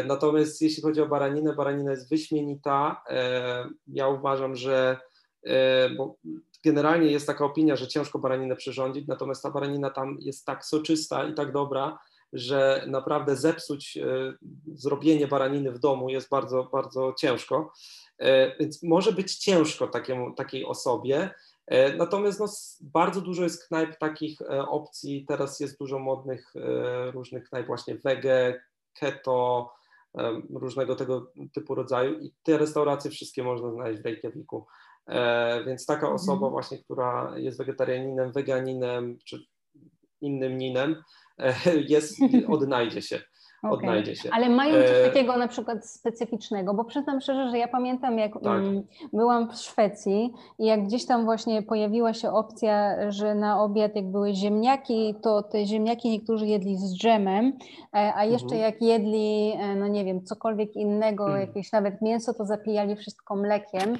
Natomiast jeśli chodzi o baraninę, baranina jest wyśmienita. Ja uważam, że bo generalnie jest taka opinia, że ciężko baraninę przyrządzić, natomiast ta baranina tam jest tak soczysta i tak dobra, że naprawdę zepsuć zrobienie baraniny w domu jest bardzo, bardzo ciężko. Więc może być ciężko takiej osobie. Natomiast no, bardzo dużo jest knajp takich opcji. Teraz jest dużo modnych różnych knajp właśnie wege, keto, różnego tego typu rodzaju i te restauracje wszystkie można znaleźć w Reykjaviku. Więc taka osoba właśnie, która jest wegetarianinem, weganinem czy innym ninem, odnajdzie się. Okay. Odnajdzie się. Ale mają coś takiego na przykład specyficznego, bo przyznam szczerze, że ja pamiętam, jak byłam w Szwecji i jak gdzieś tam właśnie pojawiła się opcja, że na obiad jak były ziemniaki, to te ziemniaki niektórzy jedli z dżemem, a jeszcze jak jedli, no nie wiem, cokolwiek innego, jakieś nawet mięso, to zapijali wszystko mlekiem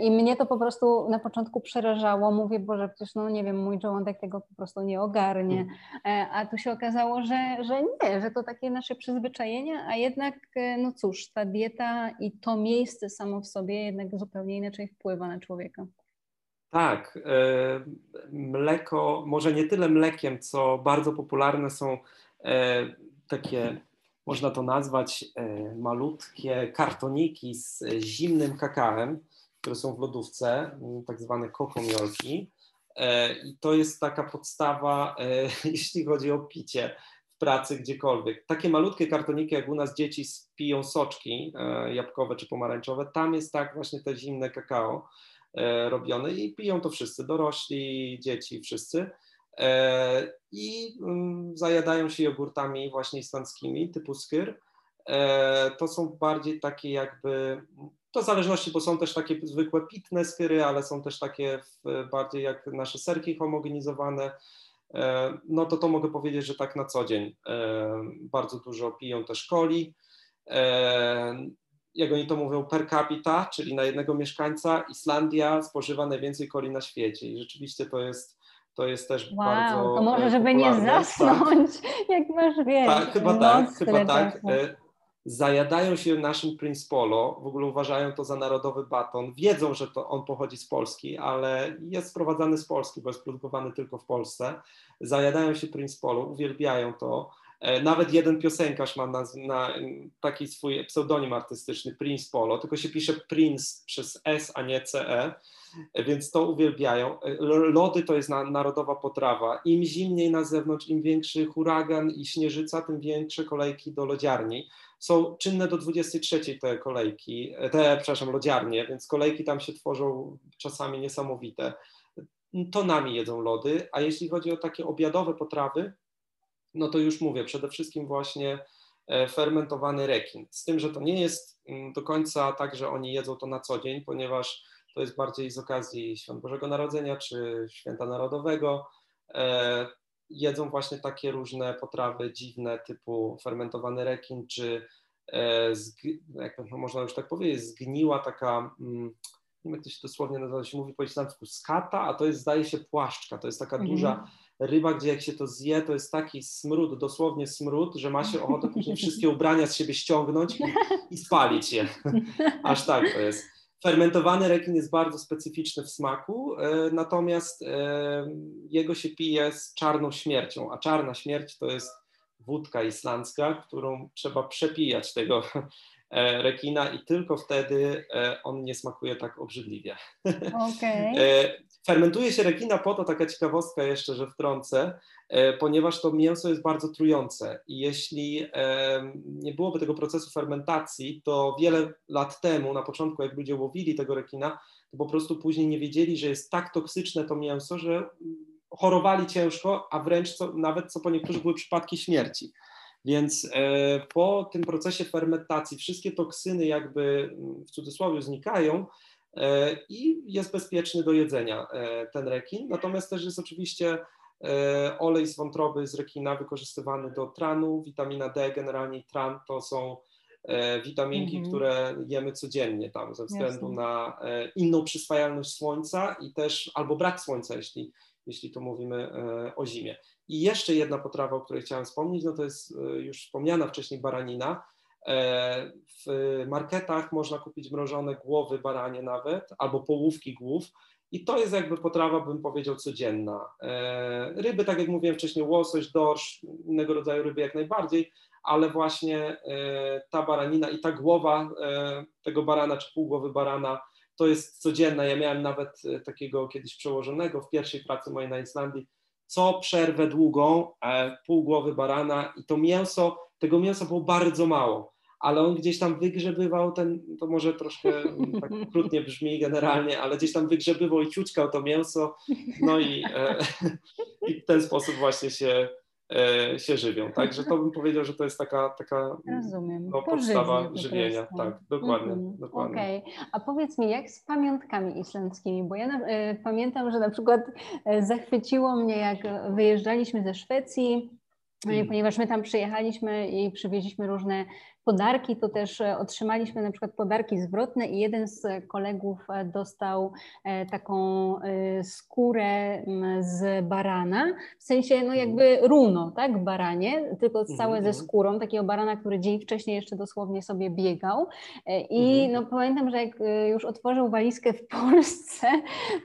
i mnie to po prostu na początku przerażało, mówię, Boże, przecież no nie wiem, mój żołądek tego po prostu nie ogarnie, a tu się okazało, że nie, że to takie nasze przyzwyczajenia, a jednak no cóż, ta dieta i to miejsce samo w sobie jednak zupełnie inaczej wpływa na człowieka. Tak, mleko, może nie tyle mlekiem, co bardzo popularne są takie, można to nazwać, malutkie kartoniki z zimnym kakaem, które są w lodówce, tak zwane kokomiolki. I to jest taka podstawa, jeśli chodzi o picie. Pracy, gdziekolwiek. Takie malutkie kartoniki, jak u nas dzieci piją soczki jabłkowe czy pomarańczowe, tam jest tak właśnie te zimne kakao robione i piją to wszyscy, dorośli, dzieci, wszyscy. I zajadają się jogurtami właśnie islandzkimi typu skyr. To są bardziej takie jakby, to w zależności, bo są też takie zwykłe pitne skyry, ale są też takie bardziej jak nasze serki homogenizowane, no to mogę powiedzieć, że tak na co dzień bardzo dużo piją te szkoli. Jak oni to mówią, per capita, czyli na jednego mieszkańca Islandia spożywa najwięcej coli na świecie i rzeczywiście to jest też bardzo to może, żeby nie zasnąć, tak. Jak masz wiedzieć. Tak, chyba tak. Zajadają się naszym Prince Polo, w ogóle uważają to za narodowy baton, wiedzą, że to on pochodzi z Polski, ale jest sprowadzany z Polski, bo jest produkowany tylko w Polsce. Zajadają się Prince Polo, uwielbiają to. Nawet jeden piosenkarz ma na taki swój pseudonim artystyczny, Prince Polo, tylko się pisze Prince przez S, a nie CE, więc to uwielbiają. Lody to jest narodowa potrawa. Im zimniej na zewnątrz, im większy huragan i śnieżyca, tym większe kolejki do lodziarni. Są czynne do 23 te kolejki, lodziarnie, więc kolejki tam się tworzą czasami niesamowite. Tonami jedzą lody, a jeśli chodzi o takie obiadowe potrawy, no to już mówię, przede wszystkim właśnie fermentowany rekin. Z tym, że to nie jest do końca tak, że oni jedzą to na co dzień, ponieważ to jest bardziej z okazji Świąt Bożego Narodzenia czy Święta Narodowego. Jedzą właśnie takie różne potrawy dziwne typu fermentowany rekin czy, jak można już tak powiedzieć, zgniła taka, nie wiem jak to się dosłownie nazywa, się mówi po islandzku skata, a to jest zdaje się płaszczka, to jest taka duża ryba, gdzie jak się to zje, to jest taki smród, dosłownie smród, że ma się ochotę później wszystkie ubrania z siebie ściągnąć i spalić je. Aż tak to jest. Fermentowany rekin jest bardzo specyficzny w smaku, natomiast jego się pije z czarną śmiercią, a czarna śmierć to jest wódka islandzka, którą trzeba przepijać tego rekina i tylko wtedy on nie smakuje tak obrzydliwie. Okay. Fermentuje się rekina po to, taka ciekawostka jeszcze, że wtrącę, ponieważ to mięso jest bardzo trujące i jeśli nie byłoby tego procesu fermentacji, to wiele lat temu, na początku jak ludzie łowili tego rekina, to po prostu później nie wiedzieli, że jest tak toksyczne to mięso, że chorowali ciężko, a wręcz nawet po niektórych były przypadki śmierci. Więc po tym procesie fermentacji wszystkie toksyny jakby w cudzysłowie znikają, i jest bezpieczny do jedzenia ten rekin, natomiast też jest oczywiście olej z wątroby z rekina wykorzystywany do tranu, witamina D, generalnie tran to są witaminki, które jemy codziennie tam ze względu na inną przyswajalność słońca i też albo brak słońca, jeśli tu mówimy o zimie. I jeszcze jedna potrawa, o której chciałem wspomnieć, no to jest już wspomniana wcześniej baranina. W marketach można kupić mrożone głowy baranie nawet, albo połówki głów i to jest jakby potrawa, bym powiedział, codzienna. Ryby, tak jak mówiłem wcześniej, łosoś, dorsz, innego rodzaju ryby jak najbardziej, ale właśnie ta baranina i ta głowa tego barana czy półgłowy barana to jest codzienna. Ja miałem nawet takiego kiedyś przełożonego w pierwszej pracy mojej na Islandii, co przerwę długą półgłowy barana i to mięso. Tego mięsa było bardzo mało, ale on gdzieś tam wygrzebywał to może troszkę tak okrutnie brzmi generalnie, ale gdzieś tam wygrzebywał i ciućkał to mięso, no i w ten sposób właśnie się żywią. Także to bym powiedział, że to jest taka podstawa żywienia. Tak, dokładnie. Dokładnie. Okay. A powiedz mi, jak z pamiątkami islandzkimi? Bo ja pamiętam, że na przykład zachwyciło mnie, jak wyjeżdżaliśmy ze Szwecji, ponieważ my tam przyjechaliśmy i przywieźliśmy różne podarki, to też otrzymaliśmy na przykład podarki zwrotne i jeden z kolegów dostał taką skórę z barana, w sensie no jakby runo, tak, baranie, tylko całe ze skórą, takiego barana, który dzień wcześniej jeszcze dosłownie sobie biegał i no pamiętam, że jak już otworzył walizkę w Polsce,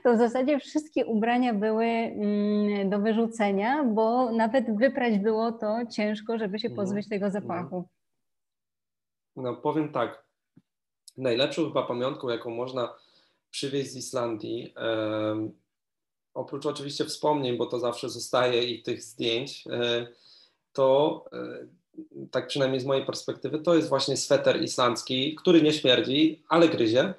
to w zasadzie wszystkie ubrania były do wyrzucenia, bo nawet wyprać było to ciężko, żeby się pozbyć tego zapachu. No powiem tak, najlepszą chyba pamiątką, jaką można przywieźć z Islandii, oprócz oczywiście wspomnień, bo to zawsze zostaje i tych zdjęć, to tak przynajmniej z mojej perspektywy, to jest właśnie sweter islandzki, który nie śmierdzi, ale gryzie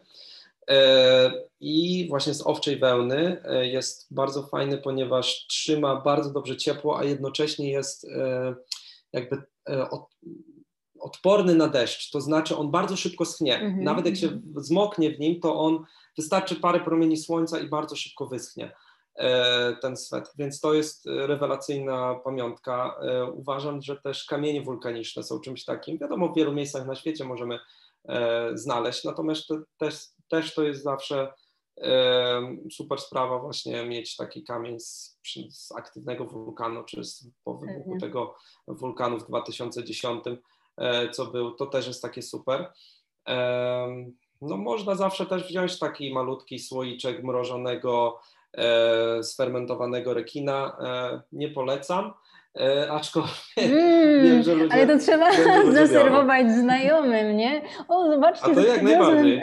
i właśnie z owczej wełny jest bardzo fajny, ponieważ trzyma bardzo dobrze ciepło, a jednocześnie jest jakby odporny na deszcz, to znaczy on bardzo szybko schnie. Nawet jak się zmoknie w nim, to on wystarczy parę promieni słońca i bardzo szybko wyschnie. ten swetr, więc to jest rewelacyjna pamiątka. Uważam, że też kamienie wulkaniczne są czymś takim. Wiadomo, w wielu miejscach na świecie możemy znaleźć, natomiast też to jest zawsze super sprawa właśnie mieć taki kamień z aktywnego wulkanu, czy po wybuchu tego wulkanu w 2010, co był, to też jest takie super. No można zawsze też wziąć taki malutki słoiczek mrożonego, sfermentowanego rekina. Nie polecam, aczkolwiek wiem, że ludzie... Ale to trzeba zaserwować znajomym, nie? O, zobaczcie... A to jak najbardziej.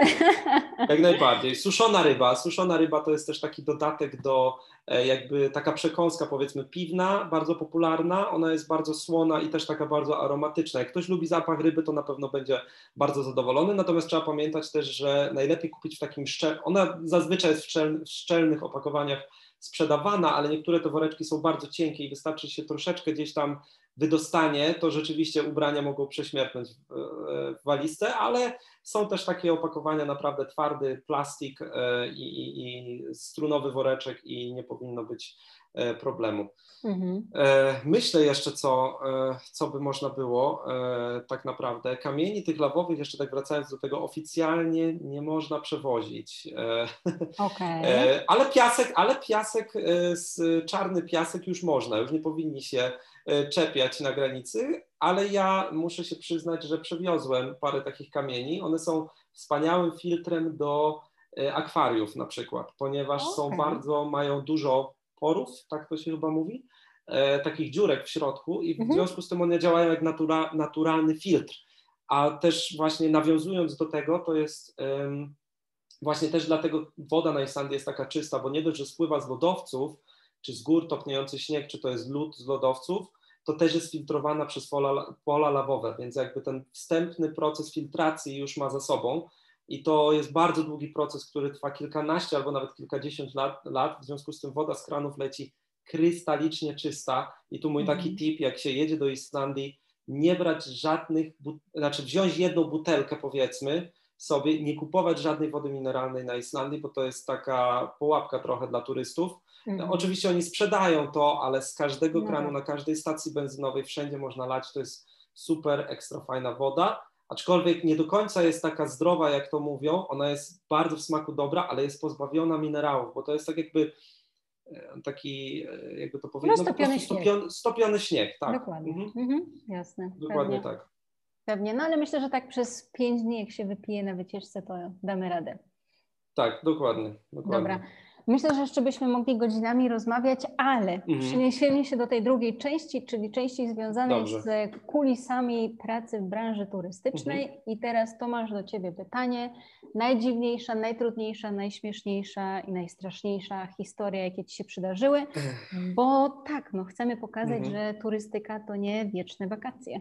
Jak najbardziej. Suszona ryba. Suszona ryba to jest też taki dodatek do jakby taka przekąska, powiedzmy, piwna, bardzo popularna. Ona jest bardzo słona i też taka bardzo aromatyczna. Jak ktoś lubi zapach ryby, to na pewno będzie bardzo zadowolony. Natomiast trzeba pamiętać też, że najlepiej kupić w takim... Ona zazwyczaj jest w szczelnych opakowaniach sprzedawana, ale niektóre te woreczki są bardzo cienkie i wystarczy się troszeczkę gdzieś tam wydostanie, to rzeczywiście ubrania mogą prześmiertnąć w walizce, ale są też takie opakowania naprawdę twardy, plastik i strunowy woreczek i nie powinno być problemu. Mhm. Myślę jeszcze, co by można było tak naprawdę. Kamieni tych lawowych, jeszcze tak wracając do tego, oficjalnie nie można przewozić. Okay. Czarny piasek już można, już nie powinni się czepiać na granicy, ale ja muszę się przyznać, że przewiozłem parę takich kamieni. One są wspaniałym filtrem do akwariów na przykład, ponieważ mają dużo porów, tak to się chyba mówi, takich dziurek w środku i w związku z tym one działają jak naturalny filtr. A też właśnie nawiązując do tego, to jest właśnie też dlatego woda na Islandii jest taka czysta, bo nie dość, że spływa z lodowców, czy z gór topniejący śnieg, czy to jest lód z lodowców, to też jest filtrowana przez pola lawowe, więc jakby ten wstępny proces filtracji już ma za sobą i to jest bardzo długi proces, który trwa kilkanaście albo nawet kilkadziesiąt lat, w związku z tym woda z kranów leci krystalicznie czysta i tu mój taki tip, jak się jedzie do Islandii, nie brać żadnych, wziąć jedną butelkę powiedzmy sobie, nie kupować żadnej wody mineralnej na Islandii, bo to jest taka pułapka trochę dla turystów. No, oczywiście oni sprzedają to, ale z każdego kranu, na każdej stacji benzynowej wszędzie można lać, to jest super, ekstra fajna woda, aczkolwiek nie do końca jest taka zdrowa, jak to mówią, ona jest bardzo w smaku dobra, ale jest pozbawiona minerałów, bo to jest tak jakby taki, jakby to powiedzieć, no, stopiony śnieg, tak. Dokładnie, jasne. Dokładnie pewnie. Tak. Pewnie, no ale myślę, że tak przez 5 dni, jak się wypije na wycieczce, to damy radę. Tak, dokładnie. Dobra. Myślę, że jeszcze byśmy mogli godzinami rozmawiać, ale przeniesiemy się do tej drugiej części, czyli części związanej z kulisami pracy w branży turystycznej. I teraz Tomasz, do Ciebie pytanie. Najdziwniejsza, najtrudniejsza, najśmieszniejsza i najstraszniejsza historia, jakie Ci się przydarzyły, bo tak, no chcemy pokazać, że turystyka to nie wieczne wakacje.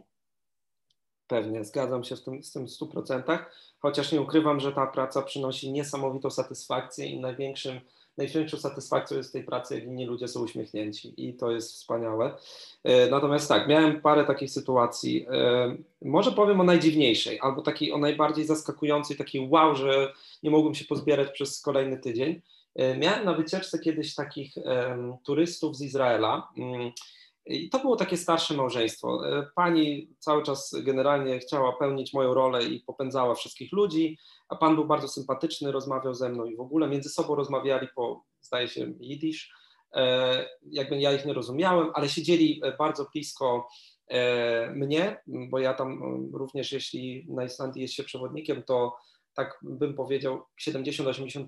Pewnie, zgadzam się z tym 100%, chociaż nie ukrywam, że ta praca przynosi niesamowitą satysfakcję i największą satysfakcją jest tej pracy, jak inni ludzie są uśmiechnięci i to jest wspaniałe. Natomiast tak, miałem parę takich sytuacji, może powiem o najdziwniejszej albo takiej o najbardziej zaskakującej, takiej wow, że nie mogłem się pozbierać przez kolejny tydzień. Miałem na wycieczce kiedyś takich turystów z Izraela. I to było takie starsze małżeństwo. Pani cały czas generalnie chciała pełnić moją rolę i popędzała wszystkich ludzi, a pan był bardzo sympatyczny, rozmawiał ze mną i w ogóle między sobą rozmawiali po, zdaje się, jidysz. Jakby ja ich nie rozumiałem, ale siedzieli bardzo blisko mnie, bo ja tam również, jeśli na Islandii jest się przewodnikiem, to tak bym powiedział, 70-80%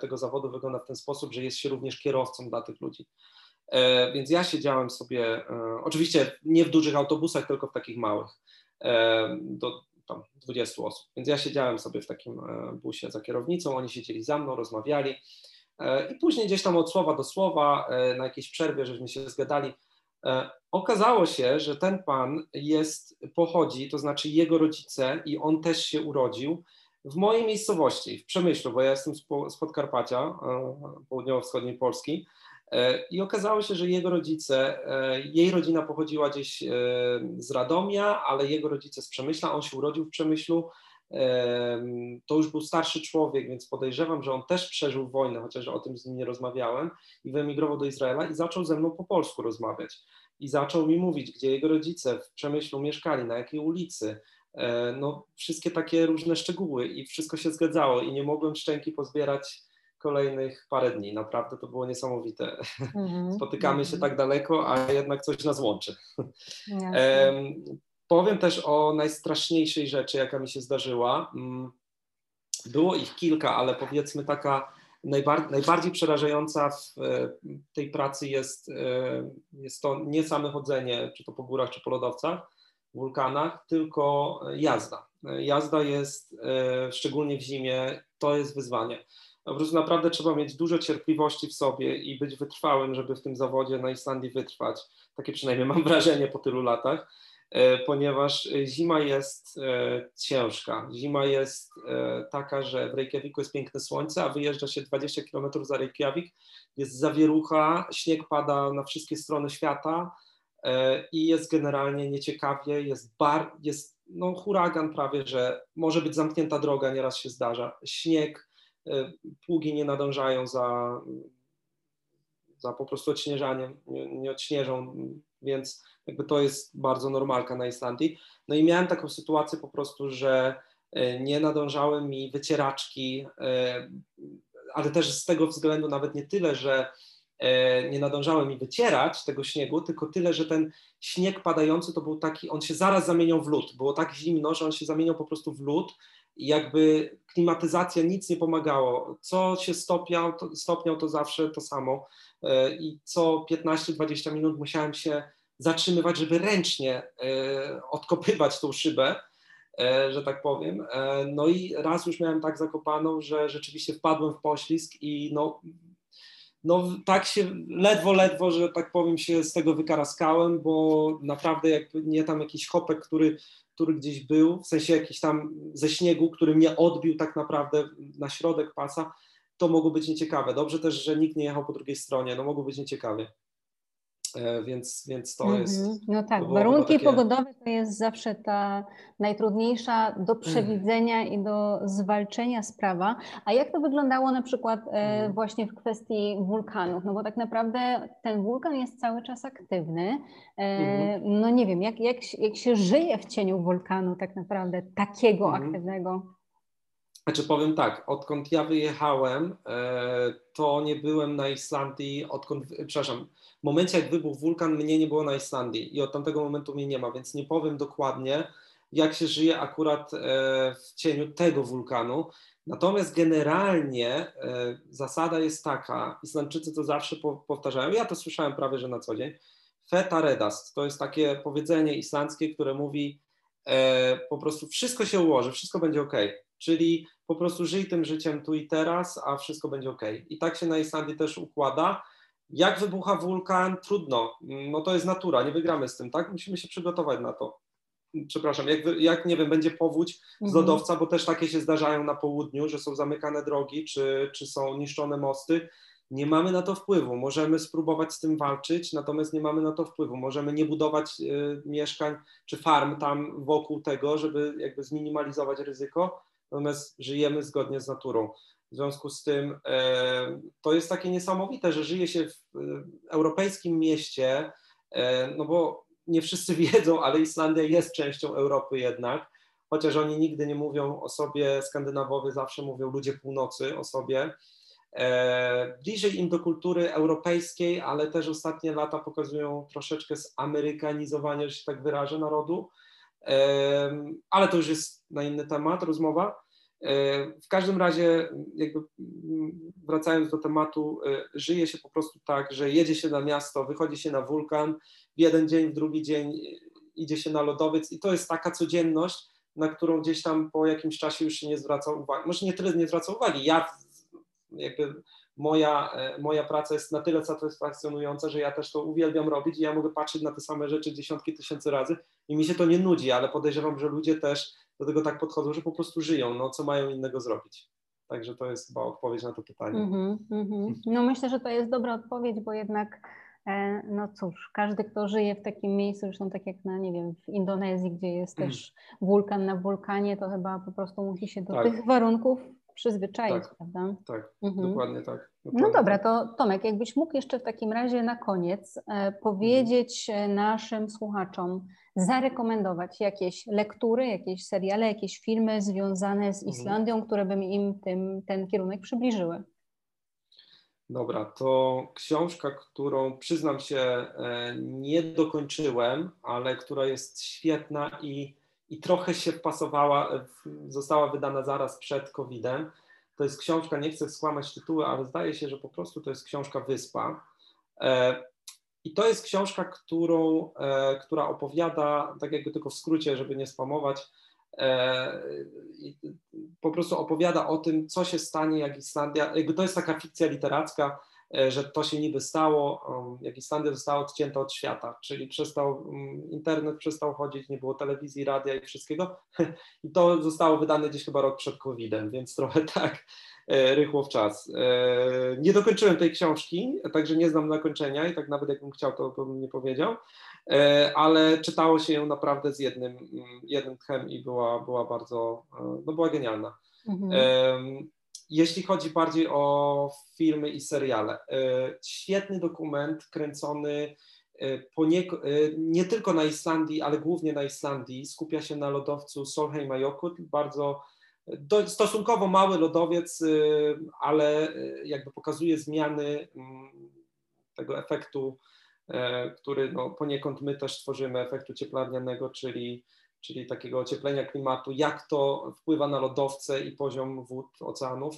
tego zawodu wygląda w ten sposób, że jest się również kierowcą dla tych ludzi. Więc ja siedziałem sobie, oczywiście nie w dużych autobusach, tylko w takich małych, do tam 20 osób, więc ja siedziałem sobie w takim busie za kierownicą, oni siedzieli za mną, rozmawiali i później gdzieś tam od słowa do słowa, na jakiejś przerwie, żeśmy się zgadali, okazało się, że ten pan pochodzi, to znaczy jego rodzice i on też się urodził w mojej miejscowości, w Przemyślu, bo ja jestem z Podkarpacia, południowo-wschodniej Polski. I okazało się, że jej rodzina pochodziła gdzieś z Radomia, ale jego rodzice z Przemyśla, on się urodził w Przemyślu To już był starszy człowiek, więc podejrzewam, że on też przeżył wojnę, chociaż o tym z nim nie rozmawiałem, i wyemigrował do Izraela i zaczął ze mną po polsku rozmawiać. I zaczął mi mówić, gdzie jego rodzice w Przemyślu mieszkali, na jakiej ulicy, no wszystkie takie różne szczegóły i wszystko się zgadzało i nie mogłem szczęki pozbierać kolejnych parę dni. Naprawdę to było niesamowite. Spotykamy się tak daleko, a jednak coś nas łączy. Powiem też o najstraszniejszej rzeczy, jaka mi się zdarzyła. Było ich kilka, ale powiedzmy taka najbardziej przerażająca w tej pracy jest to nie same chodzenie, czy to po górach, czy po lodowcach, wulkanach, tylko jazda. Jazda jest, szczególnie w zimie, to jest wyzwanie. Po prostu naprawdę trzeba mieć dużo cierpliwości w sobie i być wytrwałym, żeby w tym zawodzie na Islandii wytrwać. Takie przynajmniej mam wrażenie po tylu latach, ponieważ zima jest ciężka. Zima jest taka, że w Reykjaviku jest piękne słońce, a wyjeżdża się 20 km za Reykjavik, jest zawierucha, śnieg pada na wszystkie strony świata i jest generalnie nieciekawie, jest no, huragan prawie, że może być zamknięta droga, nieraz się zdarza, śnieg, pługi nie nadążają za po prostu odśnieżaniem, nie odśnieżą, więc jakby to jest bardzo normalka na Islandii. No i miałem taką sytuację po prostu, że nie nadążały mi wycieraczki, ale też z tego względu nawet nie tyle, że nie nadążały mi wycierać tego śniegu, tylko tyle, że ten śnieg padający to był taki, on się zaraz zamieniał w lód, było tak zimno, że on się zamieniał po prostu w lód i jakby klimatyzacja nic nie pomagało, co się stopniał to zawsze to samo i co 15-20 minut musiałem się zatrzymywać, żeby ręcznie odkopywać tą szybę, że tak powiem. No i raz już miałem tak zakopaną, że rzeczywiście wpadłem w poślizg i no tak się ledwo, że tak powiem, się z tego wykaraskałem, bo naprawdę jakby nie tam jakiś chopek, który gdzieś był, w sensie jakiś tam ze śniegu, który mnie odbił tak naprawdę na środek pasa, to mogło być nieciekawe. Dobrze też, że nikt nie jechał po drugiej stronie, no mogło być nieciekawe. Więc to jest... No tak, warunki pogodowe to jest zawsze ta najtrudniejsza do przewidzenia i do zwalczenia sprawa. A jak to wyglądało na przykład właśnie w kwestii wulkanów? No bo tak naprawdę ten wulkan jest cały czas aktywny. No nie wiem, jak się żyje w cieniu wulkanu tak naprawdę takiego aktywnego? Znaczy powiem tak, odkąd ja wyjechałem, to nie byłem na Islandii, w momencie jak wybuchł wulkan mnie nie było na Islandii i od tamtego momentu mnie nie ma, więc nie powiem dokładnie jak się żyje akurat w cieniu tego wulkanu. Natomiast generalnie zasada jest taka, Islandczycy to zawsze powtarzają, ja to słyszałem prawie, że na co dzień, feta redast, to jest takie powiedzenie islandzkie, które mówi po prostu wszystko się ułoży, wszystko będzie okej. Czyli po prostu żyj tym życiem tu i teraz, a wszystko będzie okej. I tak się na Islandii też układa. Jak wybucha wulkan? Trudno. No to jest natura, nie wygramy z tym, tak? Musimy się przygotować na to. Przepraszam, jak nie wiem, będzie powódź z lodowca, bo też takie się zdarzają na południu, że są zamykane drogi, czy są niszczone mosty. Nie mamy na to wpływu. Możemy spróbować z tym walczyć, natomiast nie mamy na to wpływu. Możemy nie budować mieszkań czy farm tam wokół tego, żeby jakby zminimalizować ryzyko. Natomiast żyjemy zgodnie z naturą. W związku z tym to jest takie niesamowite, że żyje się w europejskim mieście, no bo nie wszyscy wiedzą, ale Islandia jest częścią Europy jednak, chociaż oni nigdy nie mówią o sobie, Skandynawowie zawsze mówią ludzie północy o sobie. Bliżej im do kultury europejskiej, ale też ostatnie lata pokazują troszeczkę zamerykanizowanie, że się tak wyrażę, narodu. Ale to już jest na inny temat rozmowa. W każdym razie, jakby wracając do tematu, żyje się po prostu tak, że jedzie się na miasto, wychodzi się na wulkan, w jeden dzień, w drugi dzień idzie się na lodowiec i to jest taka codzienność, na którą gdzieś tam po jakimś czasie już się nie zwraca uwagi. Może nie tyle nie zwraca uwagi, jakby moja praca jest na tyle satysfakcjonująca, że ja też to uwielbiam robić i ja mogę patrzeć na te same rzeczy dziesiątki tysięcy razy i mi się to nie nudzi, ale podejrzewam, że ludzie też do tego tak podchodzą, że po prostu żyją, no co mają innego zrobić. Także to jest chyba odpowiedź na to pytanie. No myślę, że to jest dobra odpowiedź, bo jednak No cóż, każdy, kto żyje w takim miejscu, zresztą tak jak na, nie wiem, w Indonezji, gdzie jest też wulkan na wulkanie, to chyba po prostu musi się do tych warunków przyzwyczaić, prawda? Tak, dokładnie tak. Dokładnie. No dobra, to Tomek, jakbyś mógł jeszcze w takim razie na koniec powiedzieć naszym słuchaczom, zarekomendować jakieś lektury, jakieś seriale, jakieś filmy związane z Islandią, które by im ten kierunek przybliżyły. Dobra, to książka, którą przyznam się nie dokończyłem, ale która jest świetna i trochę się wpasowała, została wydana zaraz przed COVID-em. To jest książka, nie chcę skłamać tytułu, ale zdaje się, że po prostu to jest książka Wyspa. I to jest książka, która opowiada, tak jakby tylko w skrócie, żeby nie spamować, po prostu opowiada o tym, co się stanie, jak Islandia, jakby to jest taka fikcja literacka, że to się niby stało, jak Islandia została odcięta od świata, czyli internet przestał chodzić, nie było telewizji, radia i wszystkiego i to zostało wydane gdzieś chyba rok przed COVID-em, więc trochę tak rychło w czas. Nie dokończyłem tej książki, także nie znam zakończenia i tak nawet jakbym chciał, to bym nie powiedział, ale czytało się ją naprawdę z jednym tchem i była bardzo, no była genialna. Jeśli chodzi bardziej o filmy i seriale, świetny dokument kręcony nie tylko na Islandii, ale głównie na Islandii, skupia się na lodowcu Sólheimajökull, stosunkowo mały lodowiec, ale jakby pokazuje zmiany tego efektu, który no poniekąd my też tworzymy, efektu cieplarnianego, czyli takiego ocieplenia klimatu, jak to wpływa na lodowce i poziom wód, oceanów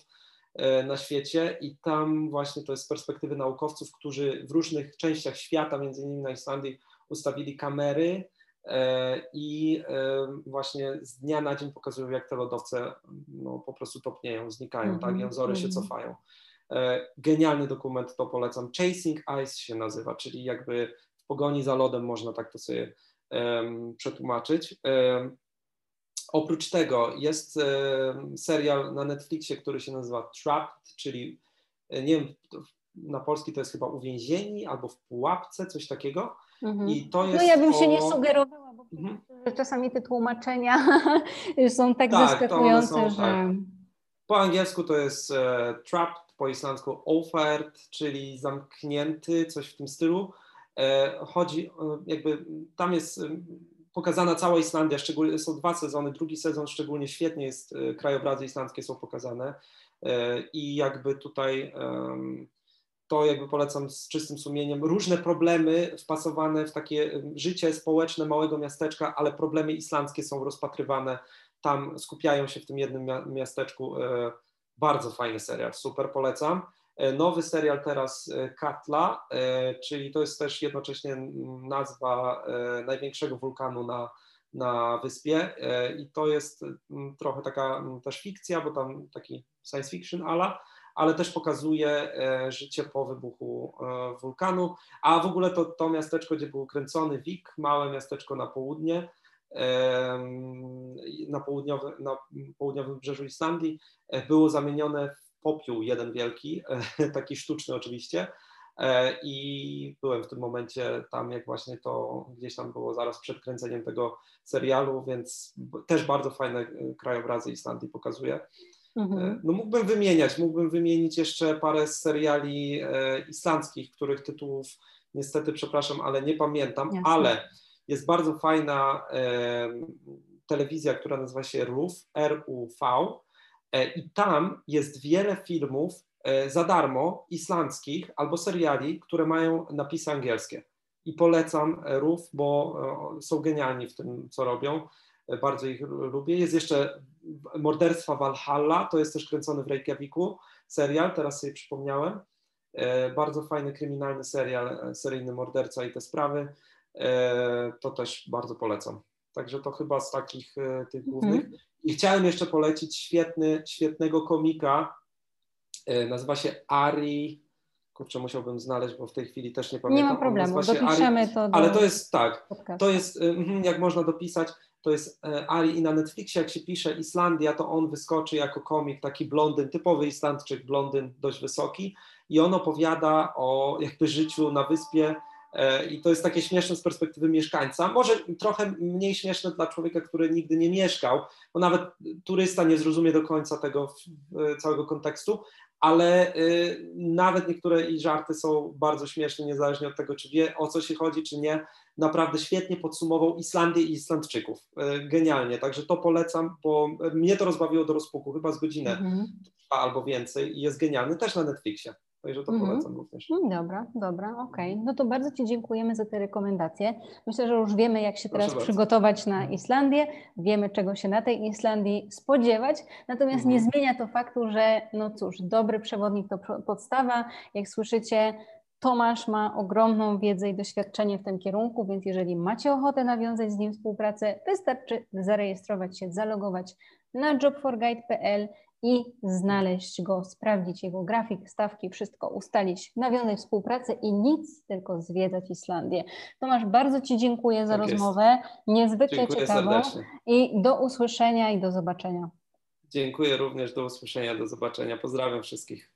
na świecie. I tam właśnie to jest z perspektywy naukowców, którzy w różnych częściach świata, między innymi na Islandii, ustawili kamery i właśnie z dnia na dzień pokazują, jak te lodowce no, po prostu topnieją, znikają, tak, janzory się cofają. Genialny dokument, to polecam. Chasing Ice się nazywa, czyli jakby w pogoni za lodem, można tak to sobie przetłumaczyć. Oprócz tego jest serial na Netflixie, który się nazywa Trapped, czyli nie wiem, na polski to jest chyba Uwięzieni albo w pułapce, coś takiego. I to jest ja bym się nie sugerowała, bo czasami te tłumaczenia są tak zaskakujące, że... Tak. Po angielsku to jest Trapped, po islandzku Ófærð, czyli zamknięty, coś w tym stylu. Chodzi, jakby tam jest pokazana cała Islandia, szczególnie są 2 sezony, drugi sezon szczególnie świetnie jest, krajobrazy islandzkie są pokazane i jakby tutaj to jakby polecam z czystym sumieniem, różne problemy wpasowane w takie życie społeczne małego miasteczka, ale problemy islandzkie są rozpatrywane, tam skupiają się w tym jednym miasteczku, bardzo fajny serial, super polecam. Nowy serial teraz Katla, czyli to jest też jednocześnie nazwa największego wulkanu na wyspie i to jest trochę taka też fikcja, bo tam taki science fiction ale też pokazuje życie po wybuchu wulkanu, a w ogóle to miasteczko, gdzie był kręcony Vik, małe miasteczko na południe, na południowym brzegu Islandii, było zamienione w popiół jeden wielki, taki sztuczny oczywiście i byłem w tym momencie tam, jak właśnie to gdzieś tam było zaraz przed kręceniem tego serialu, więc też bardzo fajne krajobrazy Islandii pokazuje. No mógłbym wymienić jeszcze parę seriali islandzkich, których tytułów niestety, przepraszam, ale nie pamiętam, ale jest bardzo fajna telewizja, która nazywa się RUV, R-U-V, i tam jest wiele filmów za darmo islandzkich albo seriali, które mają napisy angielskie. I polecam RUV, bo są genialni w tym, co robią. Bardzo ich lubię. Jest jeszcze Morderstwa Valhalla, to jest też kręcony w Reykjaviku serial, teraz sobie przypomniałem. Bardzo fajny kryminalny serial, seryjny morderca i te sprawy. To też bardzo polecam. Także to chyba z takich tych głównych. I chciałem jeszcze polecić świetnego komika, nazywa się Ari, kurczę, musiałbym znaleźć, bo w tej chwili też nie pamiętam. Nie ma problemu, dopiszemy Ari, to do... Ale to jest, jak można dopisać, to jest Ari i na Netflixie jak się pisze Islandia, to on wyskoczy jako komik, taki blondyn, typowy Islandczyk, blondyn dość wysoki i on opowiada o jakby życiu na wyspie i to jest takie śmieszne z perspektywy mieszkańca, może trochę mniej śmieszne dla człowieka, który nigdy nie mieszkał, bo nawet turysta nie zrozumie do końca tego całego kontekstu, ale nawet niektóre i żarty są bardzo śmieszne, niezależnie od tego, czy wie, o co się chodzi, czy nie. Naprawdę świetnie podsumował Islandię i Islandczyków. Genialnie, także to polecam, bo mnie to rozbawiło do rozpuku, chyba z godzinę albo więcej i jest genialny, też na Netflixie. Także to polecam również. Dobra, dobra, okej. No to bardzo Ci dziękujemy za te rekomendacje. Myślę, że już wiemy, jak się teraz przygotować na Islandię, wiemy, czego się na tej Islandii spodziewać, natomiast nie zmienia to faktu, że no cóż, dobry przewodnik to podstawa. Jak słyszycie, Tomasz ma ogromną wiedzę i doświadczenie w tym kierunku, więc jeżeli macie ochotę nawiązać z nim współpracę, wystarczy zarejestrować się, zalogować na job4guide.pl i znaleźć go, sprawdzić jego grafik, stawki, wszystko ustalić, nawiązać współpracę i nic, tylko zwiedzać Islandię. Tomasz, bardzo Ci dziękuję za rozmowę, niezwykle ciekawą i do usłyszenia i do zobaczenia. Dziękuję również, do usłyszenia, do zobaczenia. Pozdrawiam wszystkich.